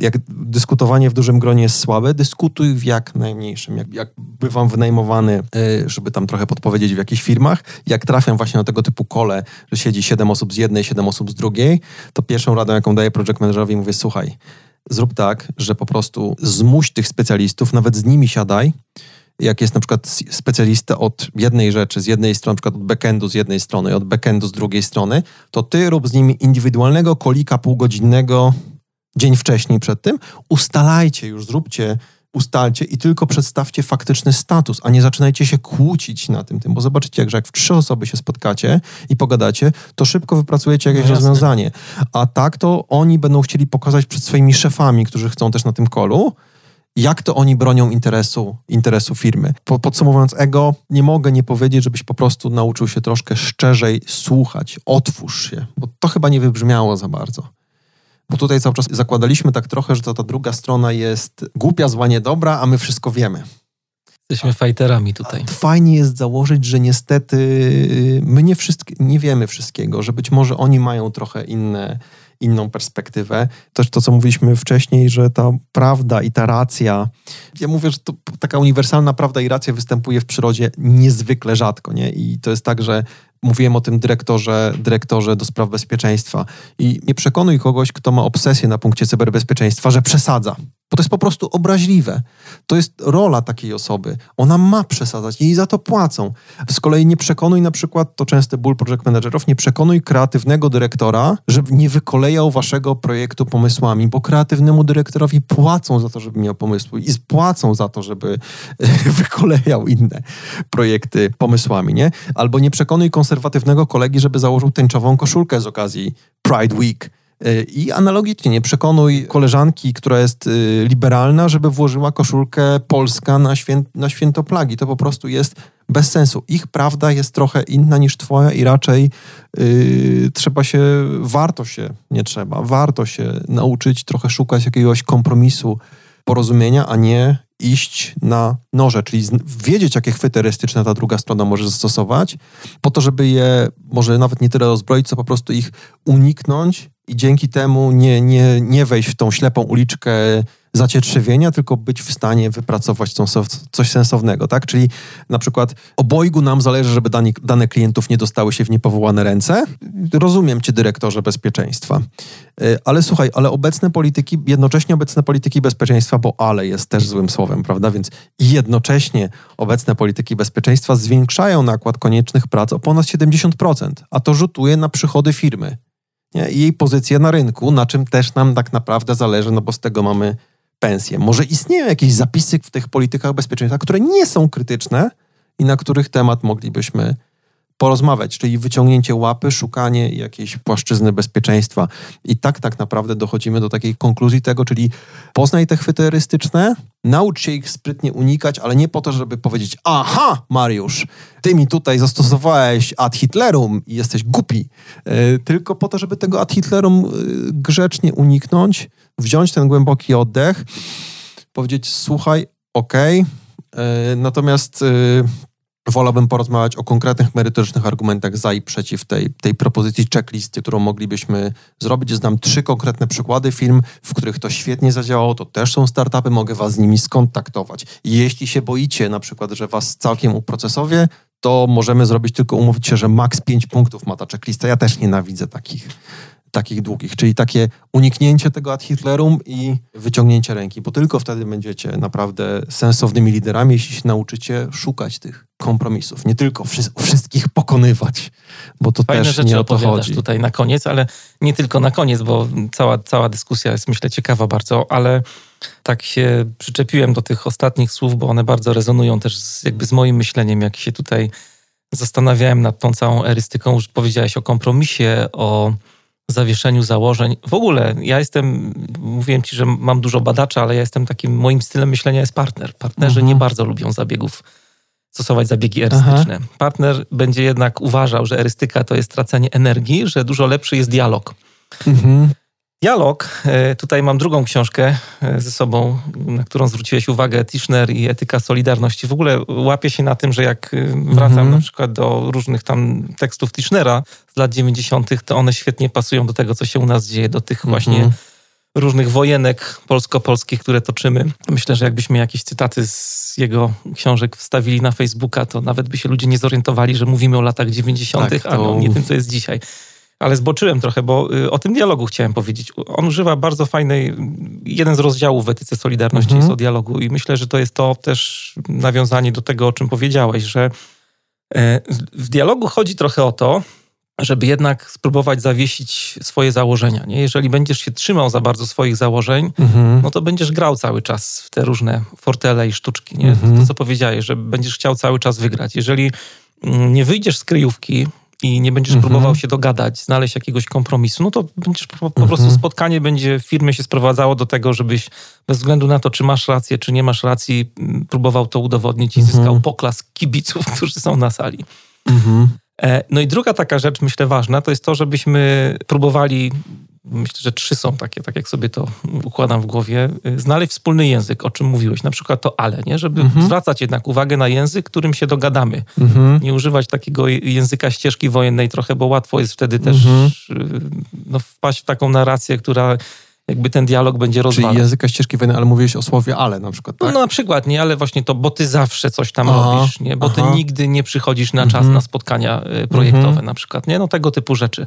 jak dyskutowanie w dużym gronie jest słabe, dyskutuj w jak najmniejszym. Jak bywam wynajmowany, żeby tam trochę podpowiedzieć w jakichś firmach, jak trafiam właśnie na tego typu kole, że siedzi 7 osób z jednej, 7 osób z drugiej, to pierwszą radą, jaką daję project managerowi, mówię, słuchaj, zrób tak, że po prostu zmuś tych specjalistów, nawet z nimi siadaj, jak jest na przykład specjalista od jednej rzeczy, z jednej strony, na przykład od backendu z jednej strony i od backendu z drugiej strony, to ty rób z nimi indywidualnego kolika półgodzinnego dzień wcześniej przed tym, ustalcie i tylko przedstawcie faktyczny status, a nie zaczynajcie się kłócić na tym, bo zobaczycie, jak w 3 osoby się spotkacie i pogadacie, to szybko wypracujecie jakieś rozwiązanie. A tak to oni będą chcieli pokazać przed swoimi szefami, którzy chcą też na tym callu, jak to oni bronią interesu firmy. Podsumowując ego, nie mogę nie powiedzieć, żebyś po prostu nauczył się troszkę szczerzej słuchać, otwórz się, bo to chyba nie wybrzmiało za bardzo. Bo tutaj cały czas zakładaliśmy tak trochę, że ta druga strona jest głupia, zła, niedobra, a my wszystko wiemy. Jesteśmy fajterami tutaj. Fajnie jest założyć, że niestety my nie wiemy wszystkiego, że być może oni mają trochę inną perspektywę. Też to, co mówiliśmy wcześniej, że ta prawda i ta racja, ja mówię, że to taka uniwersalna prawda i racja występuje w przyrodzie niezwykle rzadko, nie? I to jest tak, że mówiłem o tym dyrektorze do spraw bezpieczeństwa i nie przekonuj kogoś, kto ma obsesję na punkcie cyberbezpieczeństwa, że przesadza, bo to jest po prostu obraźliwe. To jest rola takiej osoby. Ona ma przesadzać, jej za to płacą. Z kolei nie przekonuj, na przykład, to częsty ból project managerów, nie przekonuj kreatywnego dyrektora, żeby nie wykolejał waszego projektu pomysłami, bo kreatywnemu dyrektorowi płacą za to, żeby miał pomysły i płacą za to, żeby wykolejał inne projekty pomysłami, nie? Albo nie przekonuj konserwatywnego kolegi, żeby założył tęczową koszulkę z okazji Pride Week. I analogicznie nie przekonuj koleżanki, która jest liberalna, żeby włożyła koszulkę Polska na święto plagi. To po prostu jest bez sensu. Ich prawda jest trochę inna niż twoja i raczej warto się nauczyć trochę szukać jakiegoś kompromisu, porozumienia, a nie iść na noże, czyli wiedzieć, jakie chwyty erystyczne ta druga strona może zastosować, po to, żeby je może nawet nie tyle rozbroić, co po prostu ich uniknąć i dzięki temu nie wejść w tą ślepą uliczkę zacietrzewienia, tylko być w stanie wypracować coś sensownego, tak? Czyli na przykład obojgu nam zależy, żeby dane klientów nie dostały się w niepowołane ręce. Rozumiem cię, dyrektorze bezpieczeństwa. Ale słuchaj, obecne polityki bezpieczeństwa, bo ale jest też złym słowem, prawda? Więc jednocześnie obecne polityki bezpieczeństwa zwiększają nakład koniecznych prac o ponad 70%, a to rzutuje na przychody firmy. Nie? I jej pozycję na rynku, na czym też nam tak naprawdę zależy, no bo z tego mamy pensję. Może istnieją jakieś zapisy w tych politykach bezpieczeństwa, które nie są krytyczne i na których temat moglibyśmy porozmawiać, czyli wyciągnięcie łapy, szukanie jakiejś płaszczyzny bezpieczeństwa. I tak naprawdę dochodzimy do takiej konkluzji tego, czyli poznaj te chwyty erystyczne, naucz się ich sprytnie unikać, ale nie po to, żeby powiedzieć: aha, Mariusz, ty mi tutaj zastosowałeś ad Hitlerum i jesteś głupi. Tylko po to, żeby tego ad Hitlerum grzecznie uniknąć, wziąć ten głęboki oddech, powiedzieć: słuchaj, okej, natomiast wolałbym porozmawiać o konkretnych, merytorycznych argumentach za i przeciw tej propozycji checklisty, którą moglibyśmy zrobić. Znam 3 konkretne przykłady firm, w których to świetnie zadziałało, to też są startupy, mogę was z nimi skontaktować. Jeśli się boicie na przykład, że was całkiem uprocesowie, to możemy zrobić tylko, umówić się, że maks 5 punktów ma ta checklista. Ja też nienawidzę takich długich, czyli takie uniknięcie tego ad Hitlerum i wyciągnięcie ręki, bo tylko wtedy będziecie naprawdę sensownymi liderami, jeśli się nauczycie szukać tych kompromisów, nie tylko wszystkich pokonywać, bo to fajne też nie o to chodzi. Fajne rzeczy opowiadasz tutaj na koniec, ale nie tylko na koniec, bo cała dyskusja jest, myślę, ciekawa bardzo, ale tak się przyczepiłem do tych ostatnich słów, bo one bardzo rezonują też z moim myśleniem, jak się tutaj zastanawiałem nad tą całą erystyką. Już powiedziałeś o kompromisie, o zawieszeniu założeń. W ogóle ja jestem, mówiłem ci, że mam dużo badacza, ale ja jestem takim, moim stylem myślenia jest partner. Partnerzy nie bardzo lubią stosować zabiegi erystyczne. Aha. Partner będzie jednak uważał, że erystyka to jest tracenie energii, że dużo lepszy jest dialog. Mhm. Dialog, tutaj mam drugą książkę ze sobą, na którą zwróciłeś uwagę, Tischner i Etyka Solidarności. W ogóle łapię się na tym, że jak wracam na przykład do różnych tam tekstów Tischnera z lat 90., to one świetnie pasują do tego, co się u nas dzieje, do tych właśnie różnych wojenek polsko-polskich, które toczymy. Myślę, że jakbyśmy jakieś cytaty z jego książek wstawili na Facebooka, to nawet by się ludzie nie zorientowali, że mówimy o latach 90., a no nie tym, co jest dzisiaj. Ale zboczyłem trochę, bo o tym dialogu chciałem powiedzieć. On używa bardzo fajnej... Jeden z rozdziałów w Etyce Solidarności jest o dialogu i myślę, że to jest to też nawiązanie do tego, o czym powiedziałeś, że w dialogu chodzi trochę o to, żeby jednak spróbować zawiesić swoje założenia. Nie? Jeżeli będziesz się trzymał za bardzo swoich założeń, no to będziesz grał cały czas w te różne fortele i sztuczki. Nie? To, co powiedziałeś, że będziesz chciał cały czas wygrać. Jeżeli nie wyjdziesz z kryjówki i nie będziesz próbował się dogadać, znaleźć jakiegoś kompromisu, no to będziesz po prostu spotkanie będzie w firmie się sprowadzało do tego, żebyś bez względu na to, czy masz rację, czy nie masz racji, próbował to udowodnić i zyskał poklask kibiców, którzy są na sali. No i druga taka rzecz, myślę, ważna, to jest to, żebyśmy próbowali, myślę, że 3 są takie, tak jak sobie to układam w głowie, znaleźć wspólny język, o czym mówiłeś, na przykład to ale, nie? Żeby zwracać jednak uwagę na język, którym się dogadamy. Nie używać takiego języka ścieżki wojennej trochę, bo łatwo jest wtedy też wpaść w taką narrację, która jakby ten dialog będzie rozwalał. Czyli języka ścieżki wojennej, ale mówiłeś o słowie ale na przykład, tak? No na przykład, nie, ale właśnie to, bo ty zawsze coś tam robisz, nie? Bo ty nigdy nie przychodzisz na czas na spotkania projektowe na przykład, nie? No tego typu rzeczy.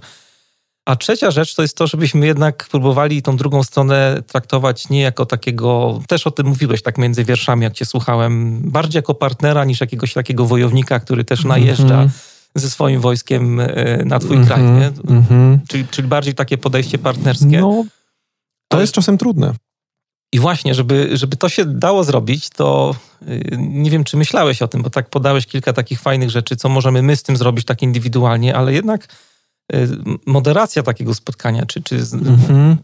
A trzecia rzecz to jest to, żebyśmy jednak próbowali tą drugą stronę traktować nie jako takiego, też o tym mówiłeś tak między wierszami, jak cię słuchałem, bardziej jako partnera niż jakiegoś takiego wojownika, który też najeżdża ze swoim wojskiem na twój kraj, nie? Czyli bardziej takie podejście partnerskie. No. To jest czasem trudne. I właśnie, żeby to się dało zrobić, to nie wiem, czy myślałeś o tym, bo tak podałeś kilka takich fajnych rzeczy, co możemy my z tym zrobić tak indywidualnie, ale jednak moderacja takiego spotkania, czy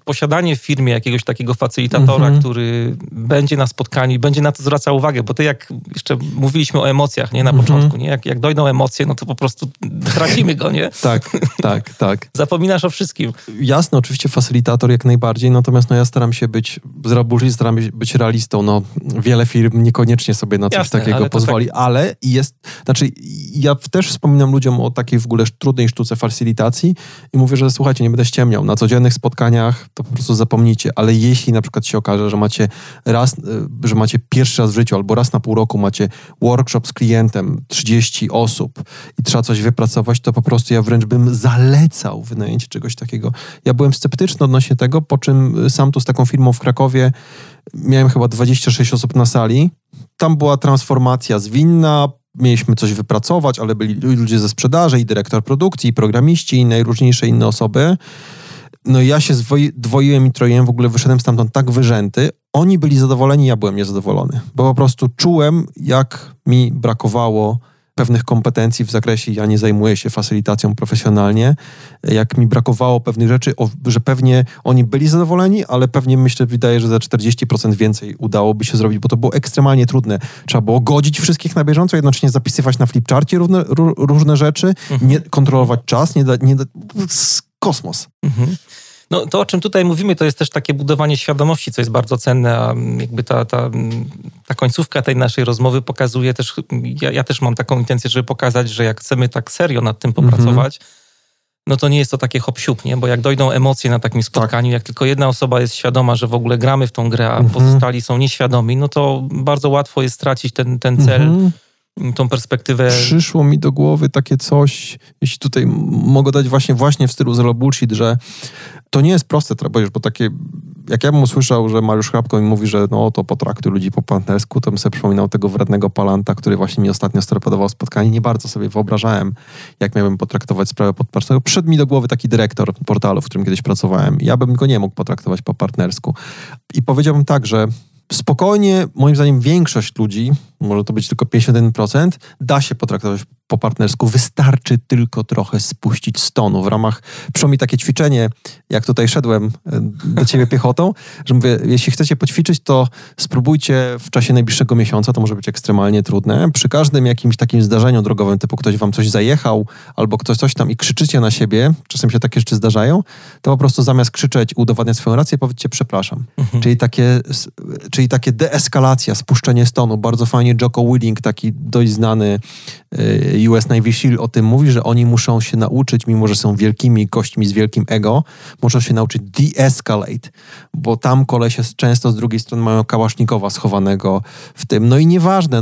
posiadanie w firmie jakiegoś takiego facylitatora, który będzie na spotkaniu i będzie na to zwracał uwagę, bo ty jak jeszcze mówiliśmy o emocjach, nie, na początku, nie, jak dojdą emocje, no to po prostu tracimy go, nie? Tak. Zapominasz o wszystkim. Jasne, oczywiście facylitator jak najbardziej, natomiast ja staram się być zraburzy, staram się być realistą, wiele firm niekoniecznie sobie na coś takiego ale pozwoli, tak... ale jest, ja też wspominam ludziom o takiej w ogóle trudnej sztuce facylitacji, i mówię, że słuchajcie, nie będę ściemniał. Na codziennych spotkaniach to po prostu zapomnijcie, ale jeśli na przykład się okaże, że macie pierwszy raz w życiu albo raz na pół roku macie workshop z klientem 30 osób i trzeba coś wypracować, to po prostu ja wręcz bym zalecał wynajęcie czegoś takiego. Ja byłem sceptyczny odnośnie tego, po czym sam tu z taką firmą w Krakowie miałem chyba 26 osób na sali. Tam była transformacja zwinna, mieliśmy coś wypracować, ale byli ludzie ze sprzedaży i dyrektor produkcji, i programiści, i najróżniejsze inne osoby. Ja się dwoiłem i troiłem, w ogóle wyszedłem stamtąd tak wyrzęty, oni byli zadowoleni, ja byłem niezadowolony, bo po prostu czułem, jak mi brakowało pewnych kompetencji w zakresie, ja nie zajmuję się facylitacją profesjonalnie, jak mi brakowało pewnych rzeczy, że pewnie oni byli zadowoleni, ale pewnie wydaje, że za 40% więcej udałoby się zrobić, bo to było ekstremalnie trudne. Trzeba było godzić wszystkich na bieżąco, jednocześnie zapisywać na flipcharcie różne rzeczy, kontrolować czas, kosmos. Mhm. No to, o czym tutaj mówimy, to jest też takie budowanie świadomości, co jest bardzo cenne, a jakby ta końcówka tej naszej rozmowy pokazuje też, ja też mam taką intencję, żeby pokazać, że jak chcemy tak serio nad tym popracować, no to nie jest to takie hop-siup, nie? Bo jak dojdą emocje na takim spotkaniu, tak, jak tylko jedna osoba jest świadoma, że w ogóle gramy w tą grę, a pozostali są nieświadomi, no to bardzo łatwo jest stracić ten cel, tą perspektywę. Przyszło mi do głowy takie coś, jeśli tutaj mogę dać właśnie w stylu Zero Bullshit, że to nie jest proste, bo takie, jak ja bym usłyszał, że Mariusz Chrapko mi mówi, że no to potraktuj ludzi po partnersku, to bym sobie przypominał tego wrednego palanta, który właśnie mi ostatnio storpedował spotkanie. Nie bardzo sobie wyobrażałem, jak miałbym potraktować sprawę po partnersku. Przyszedł mi do głowy taki dyrektor portalu, w którym kiedyś pracowałem. Ja bym go nie mógł potraktować po partnersku. I powiedziałbym tak, że spokojnie, moim zdaniem większość ludzi, może to być tylko 51%, da się potraktować po partnersku. Wystarczy tylko trochę spuścić z tonu. W ramach, przyszło mi takie ćwiczenie, jak tutaj szedłem do ciebie piechotą, że mówię, jeśli chcecie poćwiczyć, to spróbujcie w czasie najbliższego miesiąca, to może być ekstremalnie trudne. Przy każdym jakimś takim zdarzeniu drogowym, typu ktoś wam coś zajechał, albo ktoś coś tam i krzyczycie na siebie, czasem się takie rzeczy zdarzają, to po prostu zamiast krzyczeć, udowadniać swoją rację, powiedzcie przepraszam. Czyli takie deeskalacja, spuszczenie z tonu. Bardzo fajnie Jocko Willink, taki dość znany US Navy SEAL, o tym mówi, że oni muszą się nauczyć, mimo że są wielkimi kośćmi z wielkim ego, muszą się nauczyć de-escalate, bo tam kolesie często z drugiej strony mają kałasznikowa schowanego w tym. No i nieważne,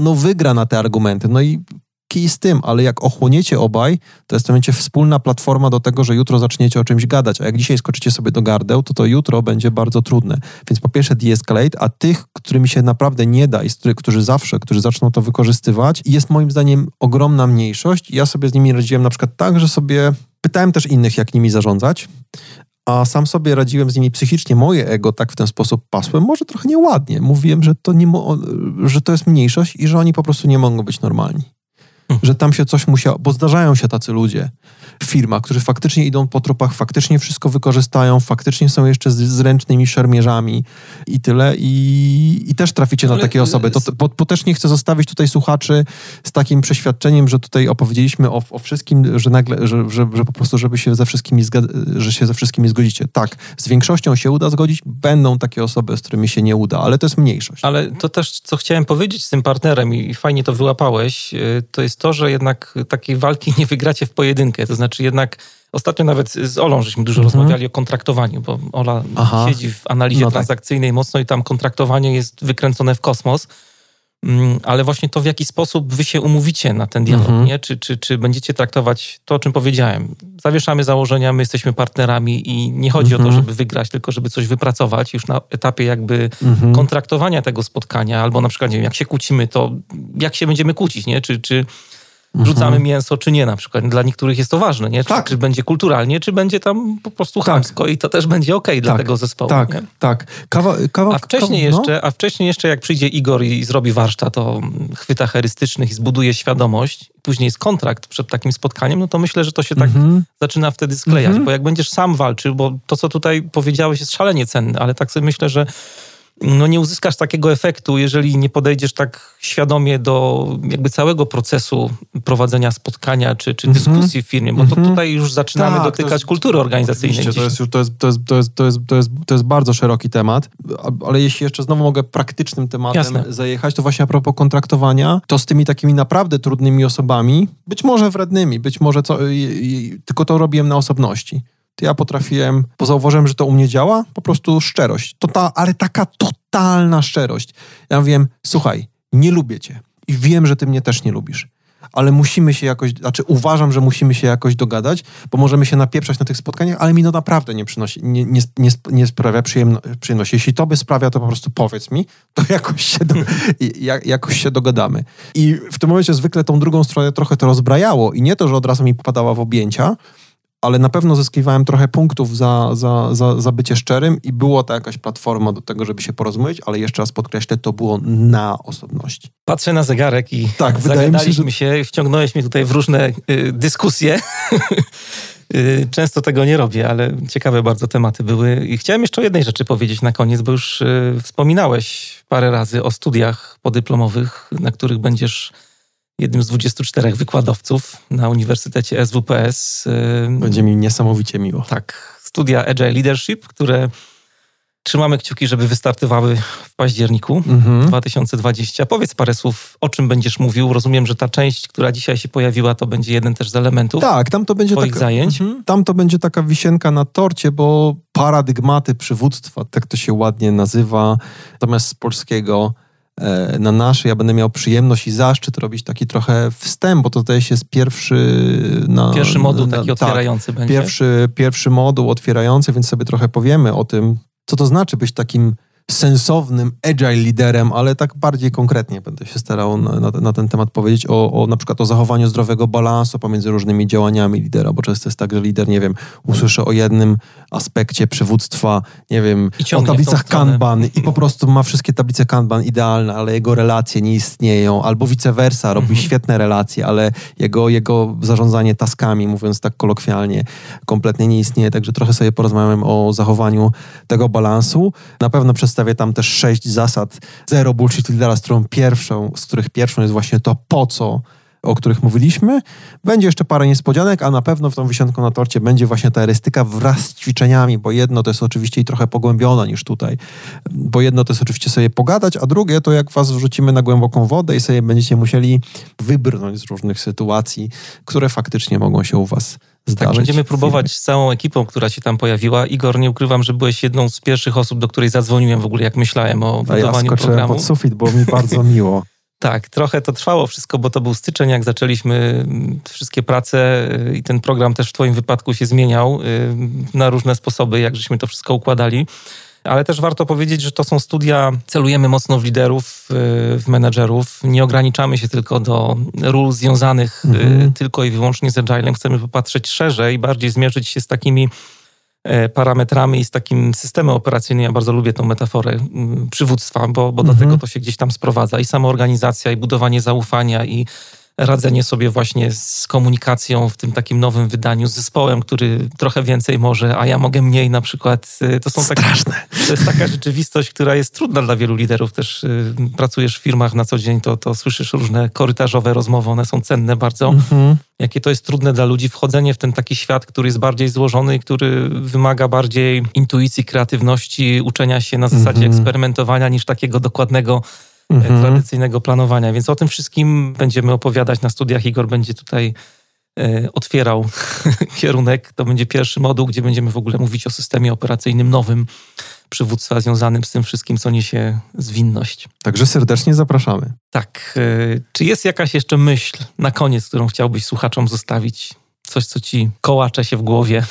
no wygra na te argumenty. No i kij z tym, ale jak ochłoniecie obaj, to jest to będzie wspólna platforma do tego, że jutro zaczniecie o czymś gadać, a jak dzisiaj skoczycie sobie do gardeł, to jutro będzie bardzo trudne. Więc po pierwsze de-escalate, a tych, którymi się naprawdę nie da i którzy zaczną to wykorzystywać, jest moim zdaniem ogromna mniejszość. Ja sobie z nimi radziłem na przykład tak, że sobie pytałem też innych, jak nimi zarządzać, a sam sobie radziłem z nimi psychicznie, moje ego tak w ten sposób pasłem, może trochę nieładnie. Mówiłem, że że to jest mniejszość i że oni po prostu nie mogą być normalni. Że tam się coś musiało, bo zdarzają się tacy ludzie w firmach, którzy faktycznie idą po tropach, faktycznie wszystko wykorzystają, faktycznie są jeszcze zręcznymi szermierzami i tyle. I też traficie na takie osoby. Bo też nie chcę zostawić tutaj słuchaczy z takim przeświadczeniem, że tutaj opowiedzieliśmy o wszystkim, że nagle, że po prostu, żeby się ze wszystkimi zgodzicie. Tak, z większością się uda zgodzić, będą takie osoby, z którymi się nie uda, ale to jest mniejszość. Ale to też, co chciałem powiedzieć z tym partnerem i fajnie to wyłapałeś, to jest to, że jednak takiej walki nie wygracie w pojedynkę. To znaczy jednak ostatnio nawet z Olą żeśmy dużo rozmawiali o kontraktowaniu, bo Ola siedzi w analizie transakcyjnej mocno i tam kontraktowanie jest wykręcone w kosmos. Ale właśnie to, w jaki sposób wy się umówicie na ten dialog, nie? Czy będziecie traktować to, o czym powiedziałem. Zawieszamy założenia, my jesteśmy partnerami i nie chodzi o to, żeby wygrać, tylko żeby coś wypracować już na etapie jakby kontraktowania tego spotkania, albo na przykład, nie wiem, jak się kłócimy, to jak się będziemy kłócić, nie? Czy rzucamy mięso, czy nie na przykład. Dla niektórych jest to ważne, nie? Czy będzie kulturalnie, czy będzie tam po prostu chamsko i to też będzie okej dla tego zespołu. Tak. A wcześniej jeszcze, jak przyjdzie Igor i zrobi warsztat o chwytach erystycznych i zbuduje świadomość, później jest kontrakt przed takim spotkaniem, no to myślę, że to się tak zaczyna wtedy sklejać, bo jak będziesz sam walczył, bo to, co tutaj powiedziałeś, jest szalenie cenne, ale tak sobie myślę, że nie uzyskasz takiego efektu, jeżeli nie podejdziesz tak świadomie do jakby całego procesu prowadzenia spotkania czy dyskusji w firmie, bo to tutaj już zaczynamy dotykać kultury organizacyjnej. To jest bardzo szeroki temat, ale jeśli jeszcze znowu mogę praktycznym tematem zajechać, to właśnie a propos kontraktowania, to z tymi takimi naprawdę trudnymi osobami, być może wrednymi, być może tylko to robiłem na osobności. To ja potrafiłem, bo zauważyłem, że to u mnie działa, po prostu szczerość. Ale taka totalna szczerość. Ja mówiłem, słuchaj, nie lubię cię i wiem, że ty mnie też nie lubisz, ale musimy się jakoś, uważam, że musimy się jakoś dogadać, bo możemy się napieprzać na tych spotkaniach, ale mi to naprawdę nie przynosi, nie sprawia przyjemności. Jeśli tobie sprawia, to po prostu powiedz mi, to jakoś się dogadamy. I w tym momencie zwykle tą drugą stronę trochę to rozbrajało i nie to, że od razu mi padała w objęcia, ale na pewno zyskiwałem trochę punktów za bycie szczerym i była to jakaś platforma do tego, żeby się porozmawiać, ale jeszcze raz podkreślę, to było na osobności. Patrzę na zegarek i tak, zagadaliśmy się, wciągnąłeś mnie tutaj w różne dyskusje. Często tego nie robię, ale ciekawe bardzo tematy były. I chciałem jeszcze o jednej rzeczy powiedzieć na koniec, bo już wspominałeś parę razy o studiach podyplomowych, na których będziesz jednym z 24 wykładowców na Uniwersytecie SWPS. Będzie mi niesamowicie miło. Tak, studia Agile Leadership, które trzymamy kciuki, żeby wystartowały w październiku 2020. Powiedz parę słów, o czym będziesz mówił. Rozumiem, że ta część, która dzisiaj się pojawiła, to będzie jeden też z elementów. Tak, tam to będzie twoich zajęć. Tam to będzie taka wisienka na torcie, bo paradygmaty przywództwa, tak to się ładnie nazywa, natomiast z polskiego na nasze. Ja będę miał przyjemność i zaszczyt robić taki trochę wstęp, bo to tutaj jest pierwszy moduł taki otwierający będzie. Pierwszy moduł otwierający, więc sobie trochę powiemy o tym, co to znaczy być takim sensownym agile liderem, ale tak bardziej konkretnie będę się starał na ten temat powiedzieć o na przykład o zachowaniu zdrowego balansu pomiędzy różnymi działaniami lidera, bo często jest tak, że lider, nie wiem, usłyszy o jednym aspekcie przywództwa, nie wiem, o tablicach Kanban i po prostu ma wszystkie tablice Kanban idealne, ale jego relacje nie istnieją, albo vice versa, robi świetne relacje, ale jego zarządzanie taskami, mówiąc tak kolokwialnie, kompletnie nie istnieje, także trochę sobie porozmawiam o zachowaniu tego balansu. Na pewno przedstawię tam też 6 zasad Zero Bullshit Lidera, z których pierwszą jest właśnie to po co, o których mówiliśmy. Będzie jeszcze parę niespodzianek, a na pewno w tą wisienką na torcie będzie właśnie ta erystyka wraz z ćwiczeniami, bo jedno to jest oczywiście i trochę pogłębiona niż tutaj, bo jedno to jest oczywiście sobie pogadać, a drugie to jak was wrzucimy na głęboką wodę i sobie będziecie musieli wybrnąć z różnych sytuacji, które faktycznie mogą się u was zdarzyć. Tak, będziemy próbować z całą ekipą, która się tam pojawiła. Igor, nie ukrywam, że byłeś jedną z pierwszych osób, do której zadzwoniłem w ogóle, jak myślałem o budowaniu programu. Ja skoczyłem pod sufit, było mi bardzo miło. Tak, trochę to trwało wszystko, bo to był styczeń, jak zaczęliśmy wszystkie prace i ten program też w twoim wypadku się zmieniał na różne sposoby, jak żeśmy to wszystko układali. Ale też warto powiedzieć, że to są studia, celujemy mocno w liderów, w menedżerów. Nie ograniczamy się tylko do ról związanych tylko i wyłącznie z Agilem. Chcemy popatrzeć szerzej, bardziej zmierzyć się z takimi parametrami i z takim systemem operacyjnym. Ja bardzo lubię tą metaforę przywództwa, bo do tego to się gdzieś tam sprowadza. I samoorganizacja, i budowanie zaufania, i radzenie sobie właśnie z komunikacją w tym takim nowym wydaniu, z zespołem, który trochę więcej może, a ja mogę mniej na przykład. To są straszne. To jest taka rzeczywistość, która jest trudna dla wielu liderów. Też pracujesz w firmach na co dzień, to słyszysz różne korytarzowe rozmowy, one są cenne bardzo. Jakie to jest trudne dla ludzi wchodzenie w ten taki świat, który jest bardziej złożony, który wymaga bardziej intuicji, kreatywności, uczenia się na zasadzie eksperymentowania niż takiego dokładnego tradycyjnego planowania, więc o tym wszystkim będziemy opowiadać na studiach. Igor będzie tutaj otwierał kierunek. To będzie pierwszy moduł, gdzie będziemy w ogóle mówić o systemie operacyjnym nowym przywództwa związanym z tym wszystkim, co niesie zwinność. Także serdecznie zapraszamy. Tak. Czy jest jakaś jeszcze myśl na koniec, którą chciałbyś słuchaczom zostawić? Coś, co ci kołacze się w głowie?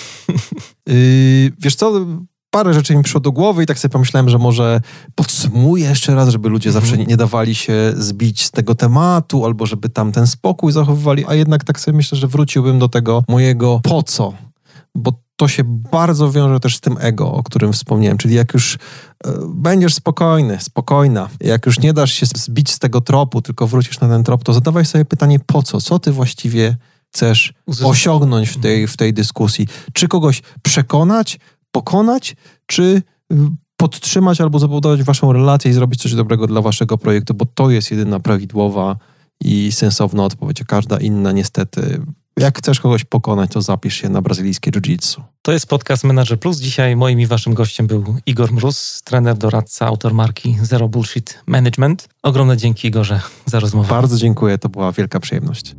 Wiesz co? Parę rzeczy mi przyszło do głowy i tak sobie pomyślałem, że może podsumuję jeszcze raz, żeby ludzie zawsze nie dawali się zbić z tego tematu, albo żeby tam ten spokój zachowywali, a jednak tak sobie myślę, że wróciłbym do tego mojego po co, bo to się bardzo wiąże też z tym ego, o którym wspomniałem, czyli jak już będziesz spokojny, spokojna, jak już nie dasz się zbić z tego tropu, tylko wrócisz na ten trop, to zadawaj sobie pytanie po co ty właściwie chcesz osiągnąć w tej dyskusji, czy kogoś przekonać, pokonać, czy podtrzymać albo zabudować waszą relację i zrobić coś dobrego dla waszego projektu, bo to jest jedyna prawidłowa i sensowna odpowiedź, a każda inna niestety. Jak chcesz kogoś pokonać, to zapisz się na brazylijskie jiu-jitsu. To jest podcast Manager Plus. Dzisiaj moim i waszym gościem był Igor Mróz, trener, doradca, autor marki Zero Bullshit Management. Ogromne dzięki, Igorze, za rozmowę. Bardzo dziękuję, to była wielka przyjemność.